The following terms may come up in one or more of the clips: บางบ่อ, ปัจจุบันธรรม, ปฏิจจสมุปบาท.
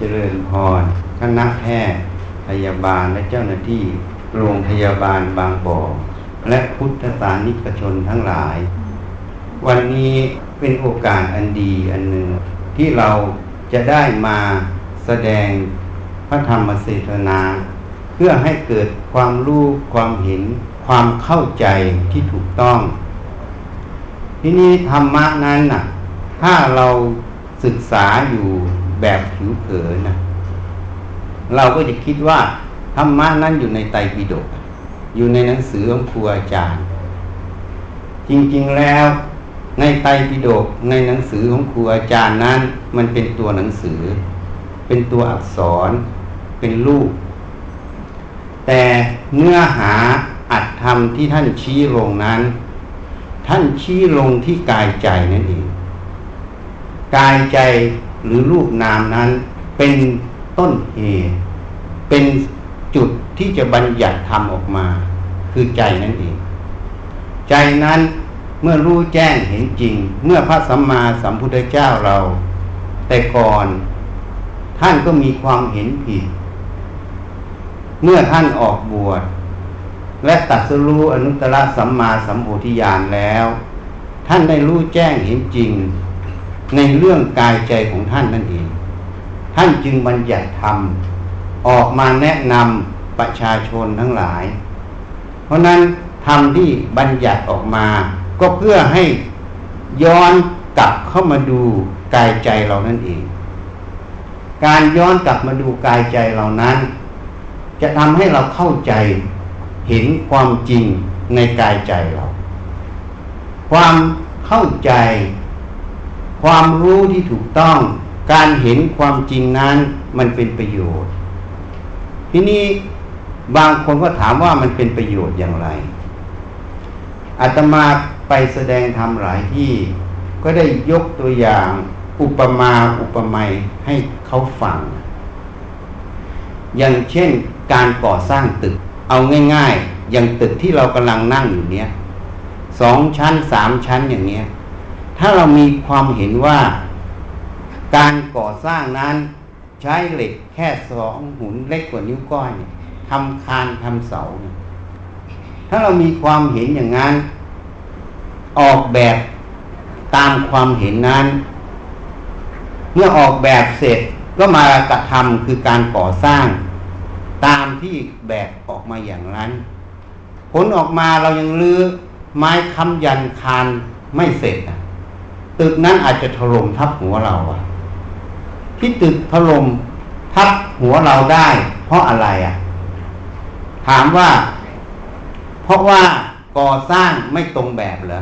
เจริญพรคณะแพทย์พยาบาลและเจ้าหน้าที่โรงพยาบาลบางบ่อและพุทธศาสนิกชนทั้งหลายวันนี้เป็นโอกาสอันดีอันหนึ่งที่เราจะได้มาแสดงพระธรรมเทศนาเพื่อให้เกิดความรู้ความเห็นความเข้าใจที่ถูกต้องที่นี้ธรรมะนั้นน่ะถ้าเราศึกษาอยู่แบบผิวเผินนะเราก็จะคิดว่าธรรมะนั้นอยู่ในไตรปิฎกอยู่ในหนังสือของครูอาจารย์จริงๆแล้วในไตรปิฎกในหนังสือของครูอาจารย์นั้นมันเป็นตัวหนังสือเป็นตัวอักษรเป็นรูปแต่เนื้อหาอัตถธรรมที่ท่านชี้ลงนั้นท่านชี้ลงที่กายใจนั่นเองกายใจหรือรูปนามนั้นเป็นต้นเหตุเป็นจุดที่จะบัญญัติธรรมออกมาคือใจนั่นเองใจนั้นเมื่อรู้แจ้งเห็นจริงเมื่อพระสัมมาสัมพุทธเจ้าเราแต่ก่อนท่านก็มีความเห็นผิดเมื่อท่านออกบวชและตรัสรู้อนุตตรสัมมาสัมโพธิญาณแล้วท่านได้รู้แจ้งเห็นจริงในเรื่องกายใจของท่านนั่นเองท่านจึงบัญญัติธรรมออกมาแนะนำประชาชนทั้งหลายเพราะนั้นธรรมที่บัญญัติออกมาก็เพื่อให้ย้อนกลับเข้ามาดูกายใจเรานั่นเองการย้อนกลับมาดูกายใจเรานั้นจะทำให้เราเข้าใจเห็นความจริงในกายใจเราความเข้าใจความรู้ที่ถูกต้องการเห็นความจริงนั้นมันเป็นประโยชน์ทีนี้บางคนก็ถามว่ามันเป็นประโยชน์อย่างไรอาตมาไปแสดงธรรมหลายที่ก็ได้ยกตัวอย่างอุปมาอุปไมยให้เขาฟังอย่างเช่นการก่อสร้างตึกเอาง่ายๆอย่างตึกที่เรากำลังนั่งอยู่เนี้ย2ชั้น3ชั้นอย่างเนี้ยถ้าเรามีความเห็นว่าการก่อสร้างนั้นใช้เหล็กแค่2หุ่นเล็กกว่านิ้วก้อยทำคานทำเสาถ้าเรามีความเห็นอย่างนั้นออกแบบตามความเห็นนั้นเมื่อออกแบบเสร็จก็มากระทำคือการก่อสร้างตามที่แบบออกมาอย่างนั้นผลออกมาเรายังลือไม้ค้ำยันคานไม่เสร็จตึกนั้นอาจจะถล่มทับหัวเราที่ตึกถล่มทับหัวเราได้เพราะอะไรถามว่าเพราะว่าก่อสร้างไม่ตรงแบบเหรอ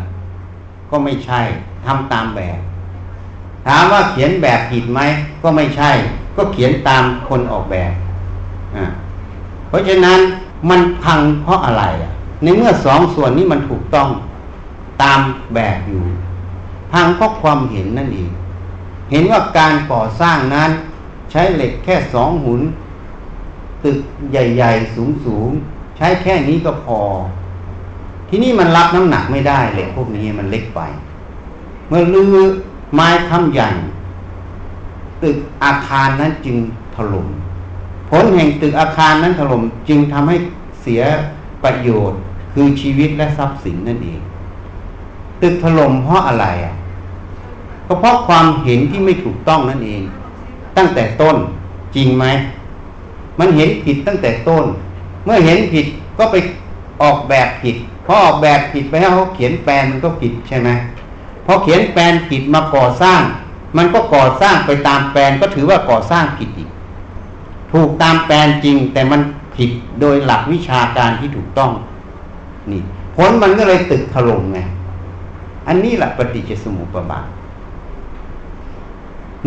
ก็ไม่ใช่ทำตามแบบถามว่าเขียนแบบผิดไหมก็ไม่ใช่ก็เขียนตามคนออกแบบเพราะฉะนั้นมันพังเพราะอะไรในเมื่อสองส่วนนี้มันถูกต้องตามแบบอยู่พังเพราะความเห็นนั่นเองเห็นว่าการก่อสร้างนั้นใช้เหล็กแค่สองหุ่นตึกใหญ่ๆสูงๆใช้แค่นี้ก็พอที่นี่มันรับน้ำหนักไม่ได้เหล็กพวกนี้มันเล็กไปเมื่อลื้อไม้ค้ำยันตึกอาคารนั้นจึงถล่มผลแห่งตึกอาคารนั้นถล่มจึงทำให้เสียประโยชน์คือชีวิตและทรัพย์สินนั่นเองตึกถล่มเพราะอะไรก็เพราะความเห็นที่ไม่ถูกต้องนั่นเองตั้งแต่ต้นจริงไหมมันเห็นผิดตั้งแต่ต้นเมื่อเห็นผิดก็ไปออกแบบผิดพอออกแบบผิดไปแล้วเขาเขียนแปลนมันก็ผิดใช่ไหมพอเขียนแปลนผิดมาก่อสร้างมันก็ก่อสร้างไปตามแปลนก็ถือว่าก่อสร้างผิดอีกถูกตามแปลนจริงแต่มันผิดโดยหลักวิชาการที่ถูกต้องนี่ผลมันก็เลยตึกถล่มไงอันนี้แหละปฏิจจสมุปบาท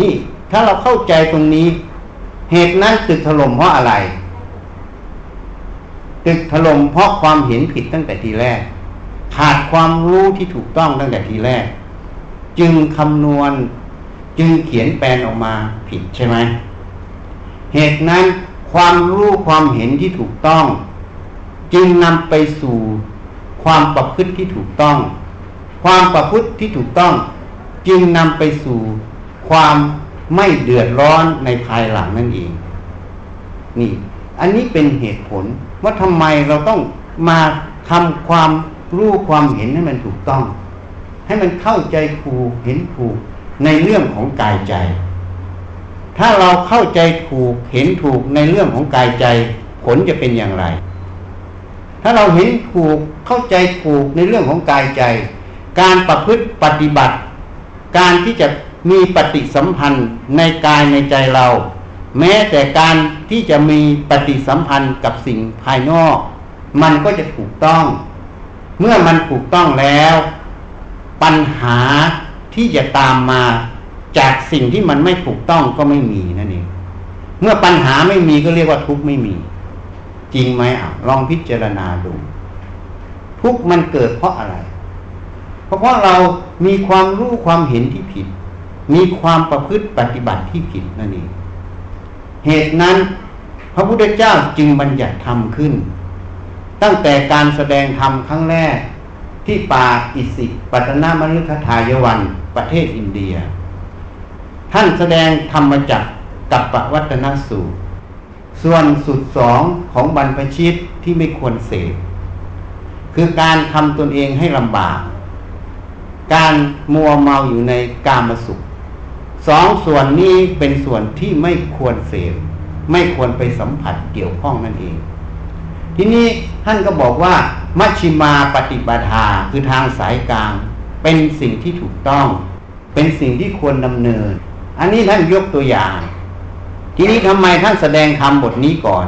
นี่ถ้าเราเข้าใจตรงนี้เหตุนั้นตึกถล่มเพราะอะไรตึกถล่มเพราะความเห็นผิดตั้งแต่ทีแรกขาดความรู้ที่ถูกต้องตั้งแต่ทีแรกจึงคำนวณจึงเขียนแปลนออกมาผิดใช่ไหมเหตุนั้นความรู้ความเห็นที่ถูกต้องจึงนำไปสู่ความประพฤติที่ถูกต้องความประพฤติที่ถูกต้องจึงนำไปสู่ความ ไม่เดือดร้อนในภายหลังนั่นเองนี่อันนี้เป็นเหตุผลว่าทำไมเราต้องมาทำความรู้ความเห็นให้มันถูกต้องให้มันเข้าใจถูกเห็นถูกในเรื่องของกายใจถ้าเราเข้าใจถูกเห็นถูกในเรื่องของกายใจผลจะเป็นอย่างไรถ้าเราเห็นถูกเข้าใจถูกในเรื่องของกายใจการประพฤติปฏิบัติการที่จะมีปฏิสัมพันธ์ในกายในใจเราแม้แต่การที่จะมีปฏิสัมพันธ์กับสิ่งภายนอกมันก็จะถูกต้องเมื่อมันถูกต้องแล้วปัญหาที่จะตามมาจากสิ่งที่มันไม่ถูกต้องก็ไม่มีนั่นเองเมื่อปัญหาไม่มีก็เรียกว่าทุกข์ไม่มีจริงไหมลองพิจารณาดูทุกข์มันเกิดเพราะอะไรเพราะเรามีความรู้ความเห็นที่ผิดมีความประพฤติปฏิบัติที่ผิดนั่นเองเหตุนั้นพระพุทธเจ้าจึงบัญญัติธรรมขึ้นตั้งแต่การแสดงธรรมครั้งแรกที่ป่าอิสิปัตนมฤคทายวันประเทศอินเดียท่านแสดงธรรมจักรกัปปวัตตนสูตรส่วนสุดสองของบรรพชิตที่ไม่ควรเสพคือการทำตนเองให้ลำบากการมัวเมาอยู่ในกามสุขสองส่วนนี้เป็นส่วนที่ไม่ควรเสพไม่ควรไปสัมผัสเกี่ยวข้องนั่นเองทีนี้ท่านก็บอกว่ามัชฌิมาปฏิปทาคือทางสายกลางเป็นสิ่งที่ถูกต้องเป็นสิ่งที่ควรดำเนินอันนี้ท่านยกตัวอย่างทีนี้ทำไมท่านแสดงธรรมบทนี้ก่อน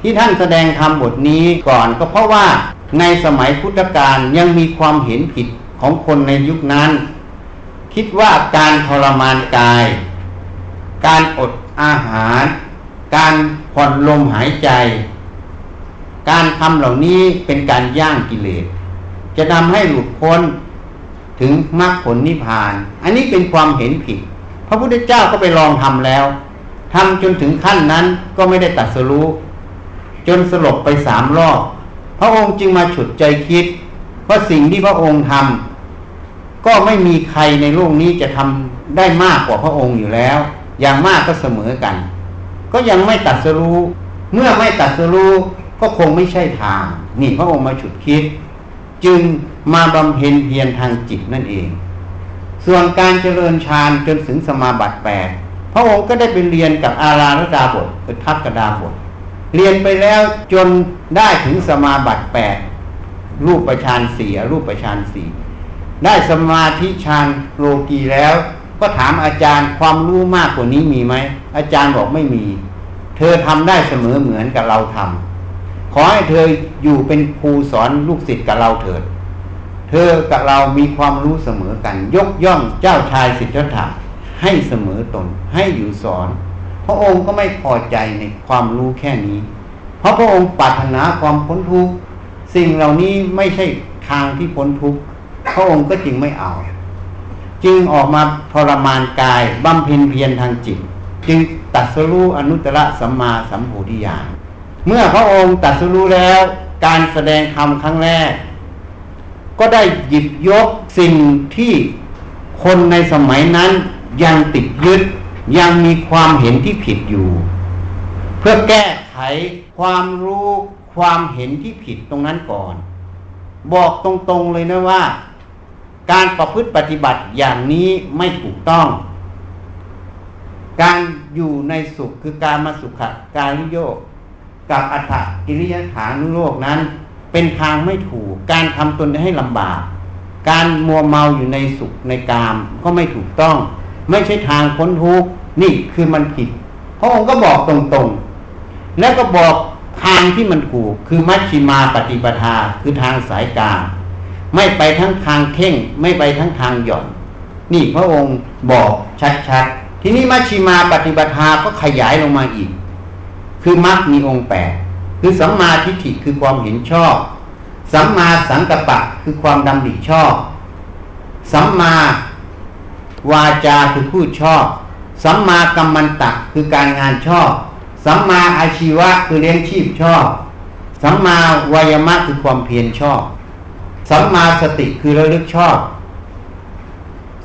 ที่ท่านแสดงธรรมบทนี้ก่อนก็เพราะว่าในสมัยพุทธกาลยังมีความเห็นผิดของคนในยุคนั้นคิดว่าการทรมานกายการอดอาหารการผ่อนลมหายใจการทำเหล่านี้เป็นการย่างกิเลสจะทำให้หลุดพ้นถึงมรรคผลนิพพานอันนี้เป็นความเห็นผิดพระพุทธเจ้าก็ไปลองทำแล้วทำจนถึงขั้นนั้นก็ไม่ได้ตรัสรู้จนสลบไป3 รอบพระองค์จึงมาฉุดใจคิดว่าสิ่งที่พระองค์ทำก็ไม่มีใครในโลกนี้จะทำได้มากกว่าพระองค์อยู่แล้วอย่างมากก็เสมอกันก็ยังไม่ตรัสรู้เมื่อไม่ตรัสรู้ก็คงไม่ใช่ทางนี่พระองค์มาฉุดคิดจึงมาบำเพ็ญเพียรทางจิตนั่นเองส่วนการเจริญฌานจนถึงสมาบัติ8พระองค์ก็ได้ไปเรียนกับอาราธดาบทคือทักกดาบทเรียนไปแล้วจนได้ถึงสมาบัติ8รูปฌาน4อรูปฌาน4ได้สมาธิฌานโลกีแล้วก็ถามอาจารย์ความรู้มากกว่านี้มีไหมอาจารย์บอกไม่มีเธอทำได้เสมอเหมือนกับเราทำขอให้เธออยู่เป็นครูสอนลูกศิษย์กับเราเถิดเธอกับเรามีความรู้เสมอกันยกย่องเจ้าชายสิทธัตถะให้เสมอตนให้อยู่สอนพระองค์ก็ไม่พอใจในความรู้แค่นี้เพราะพระองค์ปรารถนาความพ้นทุกข์สิ่งเหล่านี้ไม่ใช่ทางที่พ้นทุกข์พระองค์ก็จึงไม่เอาจึงออกมาทรมานกายบำเพ็ญเพียรทางจิตจึงตรัสรู้อนุตตรสัมมาสัมโพธิญาณเมื่อพระองค์ตรัสรู้แล้วการแสดงธรรมครั้งแรกก็ได้หยิบยกสิ่งที่คนในสมัยนั้นยังติดยึดยังมีความเห็นที่ผิดอยู่เพื่อแก้ไขความรู้ความเห็นที่ผิดตรงนั้นก่อนบอกตรงๆเลยนะว่าการประพฤติปฏิบัติอย่างนี้ไม่ถูกต้องการอยู่ในสุขคือการมาสุขะการนิโยกับอัฏฐกิริยฐานุโลกนั้นเป็นทางไม่ถูกการทำตนให้ลำบากการมัวเมาอยู่ในสุขในกามก็ไม่ถูกต้องไม่ใช่ทางพ้นทุกข์นี่คือมันผิดพระองค์ก็บอกตรงๆแล้วก็บอกทางที่มันถูกคือมัชฌิมาปฏิปทาคือทางสายกลางไม่ไปทั้งทางเข่งไม่ไปทั้งทางหย่อนนี่พระองค์บอกชัดๆทีนี้มัชฌิมาปฏิปทาก็ขยายลงมาอีกคือมรรคมีองค์8คือสัมมาทิฏฐิคือความเห็นชอบสัมมาสังกัปปะคือความดำริชอบสัมมาวาจาคือพูดชอบสัมมากัมมันตะคือการงานชอบสัมมาอาชีวะคือเลี้ยงชีพชอบสัมมาวายามะคือความเพียรชอบสัมมาสติคือระลึกชอบ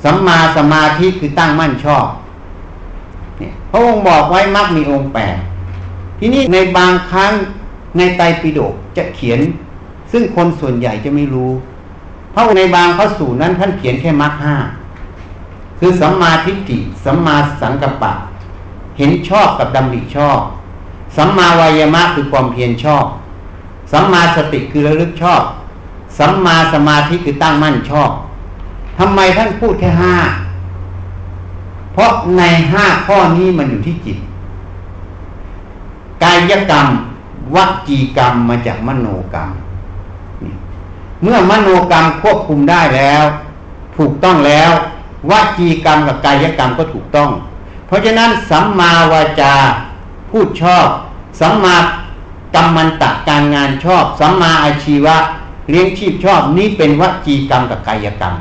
สัมมาสมาธิคือตั้งมั่นชอบ พระองค์บอกไว้มรรคมีองค์แปดที่นี่ในบางครั้งในไตรปิฎกจะเขียนซึ่งคนส่วนใหญ่จะไม่รู้เพราะในบางพระสูตรนั้นท่านเขียนแค่มรรคห้าคือสัมมาทิฏฐิสัมมาสังกัปปะเห็นชอบกับดำริชอบสัมมาวายามะคือความเพียรชอบสัมมาสติคือระลึกชอบสัมมาสมาธิคือตั้งมั่นชอบทำไมท่านพูดแค่ห้าเพราะในห้าข้อนี้มันอยู่ที่จิตกายกรรมวจีกรรมมาจากมโนกรรมเมื่อมโนกรรมควบคุมได้แล้วถูกต้องแล้ววจีกรรมกับกายกรรมก็ถูกต้องเพราะฉะนั้นสัมมาวาจาพูดชอบสัมมากัมมันตะการงานชอบสัมมาอาชีวะเลี้ยงชีพชอบนี่เป็นวจีกรรมกับกายกรรม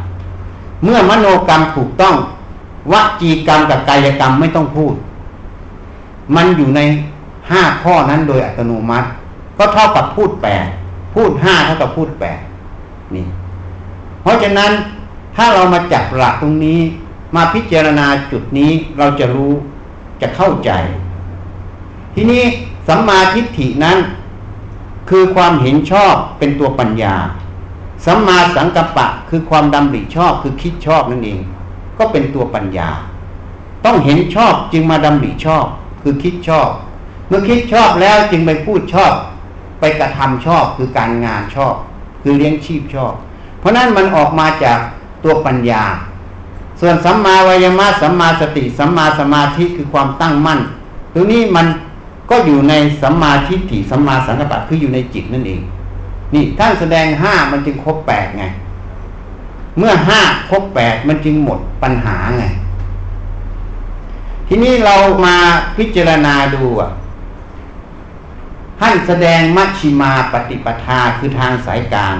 เมื่อมโนกรรมถูกต้องวจีกรรมกับกายกรรมไม่ต้องพูดมันอยู่ในห้าข้อนั้นโดยอัตโนมัติก็เท่ากับพูดแปดพูดห้าเท่ากับพูดแปดนี่เพราะฉะนั้นถ้าเรามาจับหลักตรงนี้มาพิจารณาจุดนี้เราจะรู้จะเข้าใจทีนี้สัมมาทิฏฐินั้นคือความเห็นชอบเป็นตัวปัญญาสัมมาสังกัปปะคือความดำริชอบคือคิดชอบนั่นเองก็เป็นตัวปัญญาต้องเห็นชอบจึงมาดำริชอบคือคิดชอบเมื่อคิดชอบแล้วจึงไปพูดชอบไปกระทำชอบคือการงานชอบคือเลี้ยงชีพชอบเพราะนั้นมันออกมาจากตัวปัญญาส่วนสัมมาวายามะสัมมาสติสัมมาสมาธิคือความตั้งมั่นตรงนี้มันก็อยู่ในสัมมาทิฏฐิสัมมาสังกัปปะคืออยู่ในจิตนั่นเองนี่ท่านแสดง5มันจึงครบ8ไงเมื่อ5ครบ8มันจึงหมดปัญหาไงทีนี้เรามาพิจารณาดูท่านแสดงมัชฌิมาปฏิปทาคือทางสายกลาง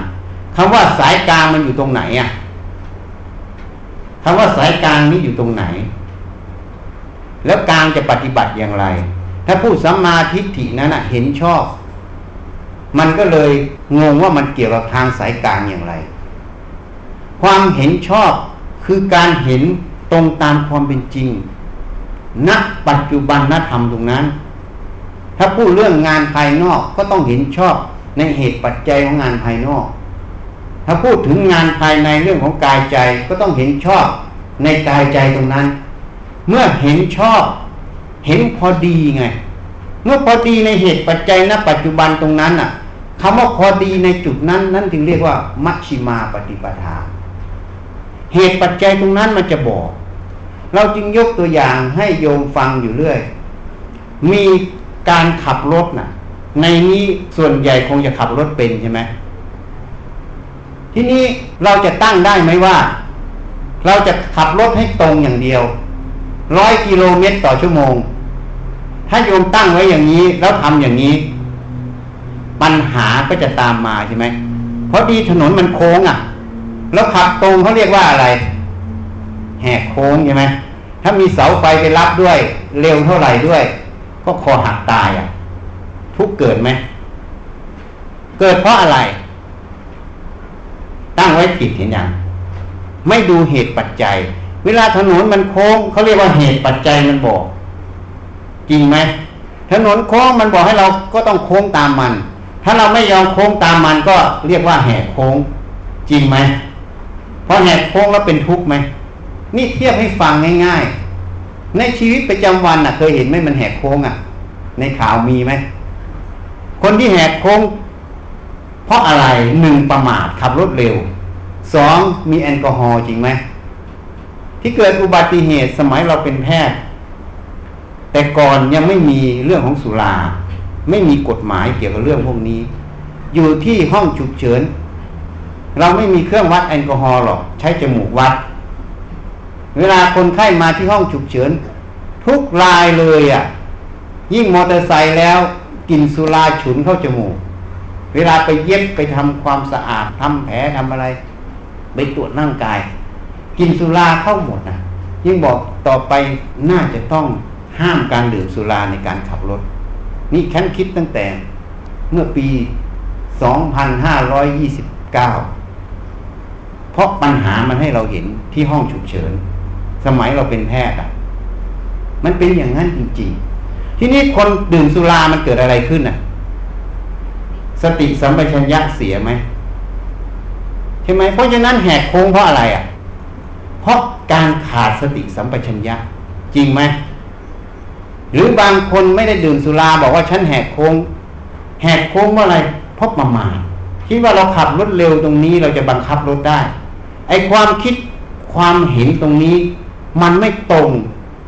คำว่าสายกลางมันอยู่ตรงไหนอ่ะคำว่าสายกลางนี้อยู่ตรงไหนแล้วกลางจะปฏิบัติอย่างไรถ้าพูดสัมมาทิฏฐินั้นนะเห็นชอบมันก็เลยงงว่ามันเกี่ยวกับทางสายกลางอย่างไรความเห็นชอบคือการเห็นตรงตามความเป็นจริงณปัจจุบันณธรรมตรงนั้นถ้าพูดเรื่องงานภายนอกก็ต้องเห็นชอบในเหตุปัจจัยของงานภายนอกถ้าพูดถึงงานภายในเรื่องของกายใจก็ต้องเห็นชอบในกายใจตรงนั้นเมื่อเห็นชอบเห็นพอดีไงเมื่อพอดีในเหตุปัจจัยณปัจจุบันตรงนั้นน่ะคำว่าพอดีในจุดนั้นนั่นถึงเรียกว่ามัชฌิมาปฏิปทาเหตุปัจจัยตรงนั้นมันจะบอกเราจึงยกตัวอย่างให้โยมฟังอยู่เรื่อยมีการขับรถน่ะในนี้ส่วนใหญ่คงจะขับรถเป็นใช่ไหมทีนี้เราจะตั้งได้ไหมว่าเราจะขับรถให้ตรงอย่างเดียว100 กิโลเมตรต่อชั่วโมงถ้าโยมตั้งไว้อย่างนี้แล้วทำอย่างนี้ปัญหาก็จะตามมาใช่ไหมเพราะดีถนนมันโค้งอ่ะแล้วขับตรงเขาเรียกว่าอะไรแหกโค้งใช่ไหมถ้ามีเสาไฟไปรับด้วยเร็วเท่าไหร่ด้วยก็คอหักตายอ่ะทุกเกิดไหมเกิดเพราะอะไรตั้งไว้ผิดเห็นยังไม่ดูเหตุปัจจัยเวลาถนนมันโค้งเขาเรียกว่าเหตุปัจจัยมันบอกจริงไหมถนนโค้งมันบอกให้เราก็ต้องโค้งตามมันถ้าเราไม่ยอมโค้งตามมันก็เรียกว่าแหกโค้งจริงไหมเพราะแหกโค้งแล้วเป็นทุกข์ไหมนี่เทียบให้ฟังง่ายๆในชีวิตประจำวันน่ะเคยเห็นไหมมันแหกโค้งอ่ะในข่าวมีไหมคนที่แหกโค้งเพราะอะไร1ประมาทขับรถเร็ว2มีแอลกอฮอล์จริงไหมที่เกิดอุบัติเหตุสมัยเราเป็นแพทย์แต่ก่อนยังไม่มีเรื่องของสุราไม่มีกฎหมายเกี่ยวกับเรื่องพวกนี้อยู่ที่ห้องฉุกเฉินเราไม่มีเครื่องวัดแอลกอฮอล์หรอกใช้จมูกวัดเวลาคนไข้มาที่ห้องฉุกเฉินทุกรายเลยอ่ะยิ่งมอเตอร์ไซค์แล้วกลิ่นสุราฉุนเข้าจมูกเวลาไปเย็บไปทำความสะอาดทำแผลทำอะไรไปตรวจร่างกายกินสุราเข้าหมดนะยิ่งบอกต่อไปน่าจะต้องห้ามการดื่มสุราในการขับรถนี่ฉันคิดตั้งแต่เมื่อปี 2529 เพราะปัญหามันให้เราเห็นที่ห้องฉุกเฉินสมัยเราเป็นแพทย์อ่ะ มันเป็นอย่างนั้นจริงๆทีนี้คนดื่มสุรามันเกิดอะไรขึ้นน่ะสติสัมปชัญญะเสียไหมใช่ไหมเพราะฉะนั้นแหกโค้งเพราะอะไรอ่ะเพราะการขาดสติสัมปชัญญะจริงไหมหรือบางคนไม่ได้ดื่มสุราบอกว่าฉันแหกโค้งแหกโค้งเพราะอะไรเพราะประมาทคิดว่าเราขับรถเร็วตรงนี้เราจะบังคับรถได้ไอ้ความคิดความเห็นตรงนี้มันไม่ตรง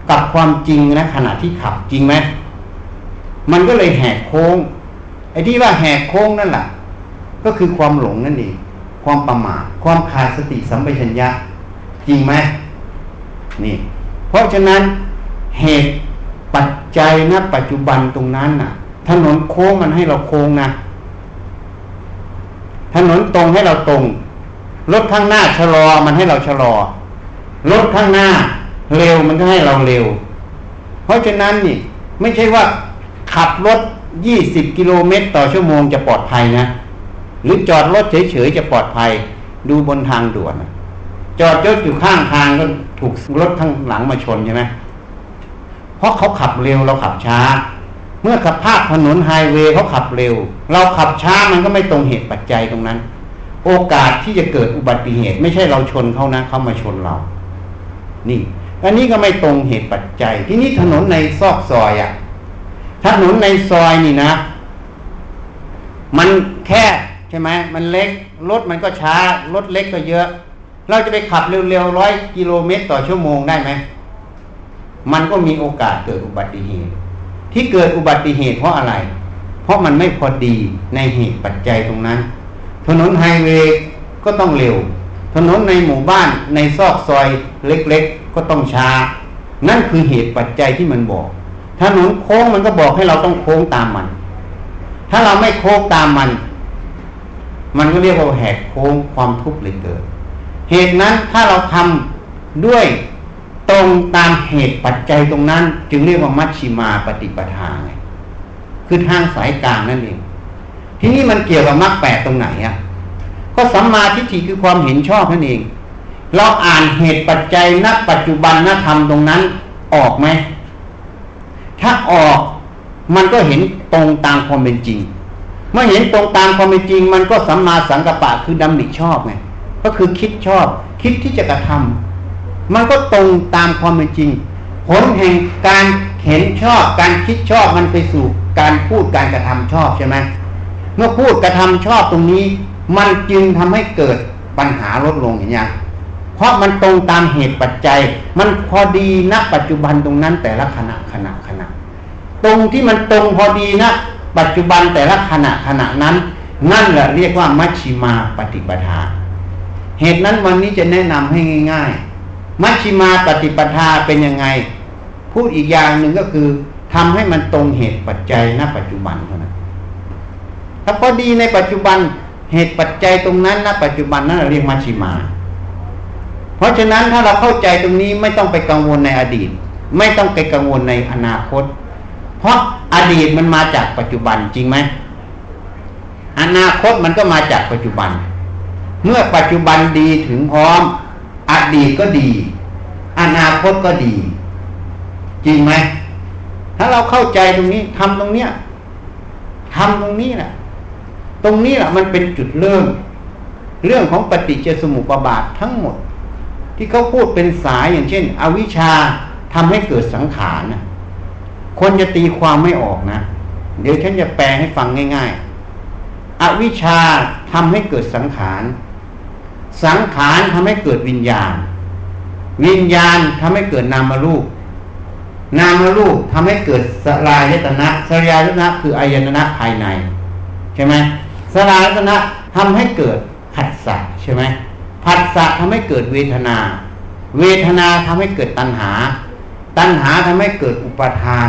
กับความจริงนะขณะที่ขับจริงไหมมันก็เลยแหกโค้งไอ้ที่ว่าแหกโค้งนั่นแหละก็คือความหลงนั่นเองความประมาทความขาดสติสัมปชัญญะจริงไหมนี่เพราะฉะนั้นเหตุปัจจัยณปัจจุบันตรงนั้นน่ะถนนโค้งมันให้เราโค้งนะถนนตรงให้เราตรงรถข้างหน้าชะลอมันให้เราชะลอรถข้างหน้าเร็วมันก็ให้เราเร็วเพราะฉะนั้นนี่ไม่ใช่ว่าขับรถ20กิโลเมตรต่อชั่วโมงจะปลอดภัยนะหรือจอดรถเฉยๆจะปลอดภัยดูบนทางด่วนจอดรถอยู่ข้างทางก็ถูกรถข้างหลังมาชนใช่ไหมเพราะเขาขับเร็วเราขับช้าเมื่อขับภาคถนนไฮเวย์เขาขับเร็วเราขับช้ามันก็ไม่ตรงเหตุปัจจัยตรงนั้นโอกาสที่จะเกิดอุบัติเหตุไม่ใช่เราชนเขานะเขามาชนเรานี่อันนี้ก็ไม่ตรงเหตุปัจจัยที่นี่ถนนในซอกซอยอ่ะถนนในซอยนี่นะมันแค่ใช่ไหมมันเล็กรถมันก็ช้ารถเล็กก็เยอะเราจะไปขับเร็วๆ100กิโลเมตรต่อชั่วโมงได้ไหมมันก็มีโอกาสเกิดอุบัติเหตุที่เกิดอุบัติเหตุเพราะอะไรเพราะมันไม่พอดีในเหตุปัจจัยตรงนั้นถนนไฮเวย์ก็ต้องเร็วถนนในหมู่บ้านในซอกซอยเล็กๆก็ต้องช้านั่นคือเหตุปัจจัยที่มันบอกถนนโค้งมันก็บอกให้เราต้องโค้งตามมันถ้าเราไม่โค้งตามมันก็เรียกว่าแหกโค้งความทุกข์เลยเกิดเหตุนั้นถ้าเราทำด้วยตรงตามเหตุปัจจัยตรงนั้นจึงเรียกว่ามัชฌิมาปฏิปทาไงคือทางสายกลางนั่นเองทีนี้มันเกี่ยวกับมรรคแปดตรงไหนอ่ะก็สัมมาทิฏฐิคือความเห็นชอบนั่นเองเราอ่านเหตุปัจจัยณปัจจุบันณธรรมตรงนั้นออกไหมถ้าออกมันก็เห็นตรงตามความเป็นจริงเมื่อเห็นตรงตามความเป็นจริงมันก็สัมมาสังกัปปะคือดำริชอบไงก็คือคิดชอบคิดที่จะกระทำมันก็ตรงตามความเป็นจริงผลแห่งการเห็นชอบการคิดชอบมันไปสู่การพูดการกระทำชอบใช่ไหมเมื่อพูดกระทำชอบตรงนี้มันจึงทำให้เกิดปัญหาลดลงอย่างเงี้ยเพราะมันตรงตามเหตุปัจจัยมันพอดีณปัจจุบันตรงนั้นแต่ละขณะตรงที่มันตรงพอดีณปัจจุบันแต่ละขณะนั้นนั่นแหละเรียกว่ามัชฌิมาปฏิปทาเหตุนั้นวันนี้จะแนะนำให้ง่ายๆมัชฌิมาปฏิปทาเป็นยังไงพูดอีกอย่างหนึ่งก็คือทำให้มันตรงเหตุปัจจัยณปัจจุบันเท่านั้นถ้าพอดีในปัจจุบันเหตุปัจจัยตรงนั้นณปัจจุบันนั่นเรียกมัชฌิมาเพราะฉะนั้นถ้าเราเข้าใจตรงนี้ไม่ต้องไปกังวลในอดีตไม่ต้องไปกังวลในอนาคตเพราะอดีตมันมาจากปัจจุบันจริงไหมอนาคตมันก็มาจากปัจจุบันเมื่อปัจจุบันดีถึงพร้อมอดีตก็ดีอนาคตก็ดีจริงไหมถ้าเราเข้าใจตรงนี้ทำตรงนี้แหละตรงนี้แหละมันเป็นจุดเรื่องของปฏิจจสมุปบาททั้งหมดที่เขาพูดเป็นสายอย่างเช่นอวิชชาทำให้เกิดสังขารนะคนจะตีความไม่ออกนะเดี๋ยวฉันจะแปลให้ฟังง่ายๆอวิชชาทำให้เกิดสังขารสังขารทำให้เกิดวิญญาณวิญญาณทำให้เกิดนามรูปนามรูปทำให้เกิดสลายยตนะสลายยตนะคืออายตนะภายในใช่ไหมสลายยตนะทำให้เกิดผัสสะใช่ไหมผัสสะทำให้เกิดเวทนาเวทนาทำให้เกิดตัณหาตัณหาทำให้เกิดอุปาทาน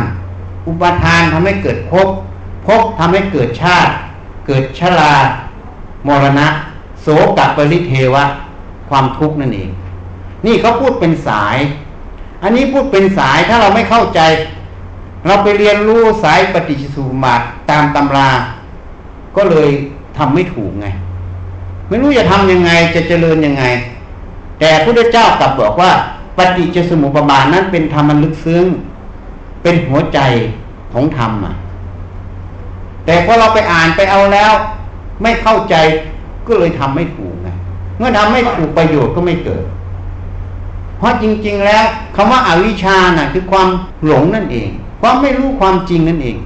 อุปาทานทำให้เกิดภพภพทำให้เกิดชาติเกิดชรามรณะโสกปริเทวะความทุกข์นั่นเองนี่เขาพูดเป็นสายอันนี้พูดเป็นสายถ้าเราไม่เข้าใจเราไปเรียนรู้สายปฏิจจสมุปบาทตามตำราก็เลยทำไม่ถูกไงไม่รู้จะทำยังไงจะเจริญยังไงแต่พระพุทธเจ้ากลับบอกว่าปฏิจจสมุปบาทนั้นเป็นธรรมอันลึกซึ้ง เป็นหัวใจของธรรมอ่ะแต่พอเราไปอ่านไปเอาแล้วไม่เข้าใจก็เลยทำไม่ถูกไงเมื่อทำไม่ถูกประโยชน์ก็ไม่เกิดเพราะจริงๆแล้วคำว่าอวิชชาน่ะคือความหลงนั่นเองความไม่รู้ความจริงนั่นเอง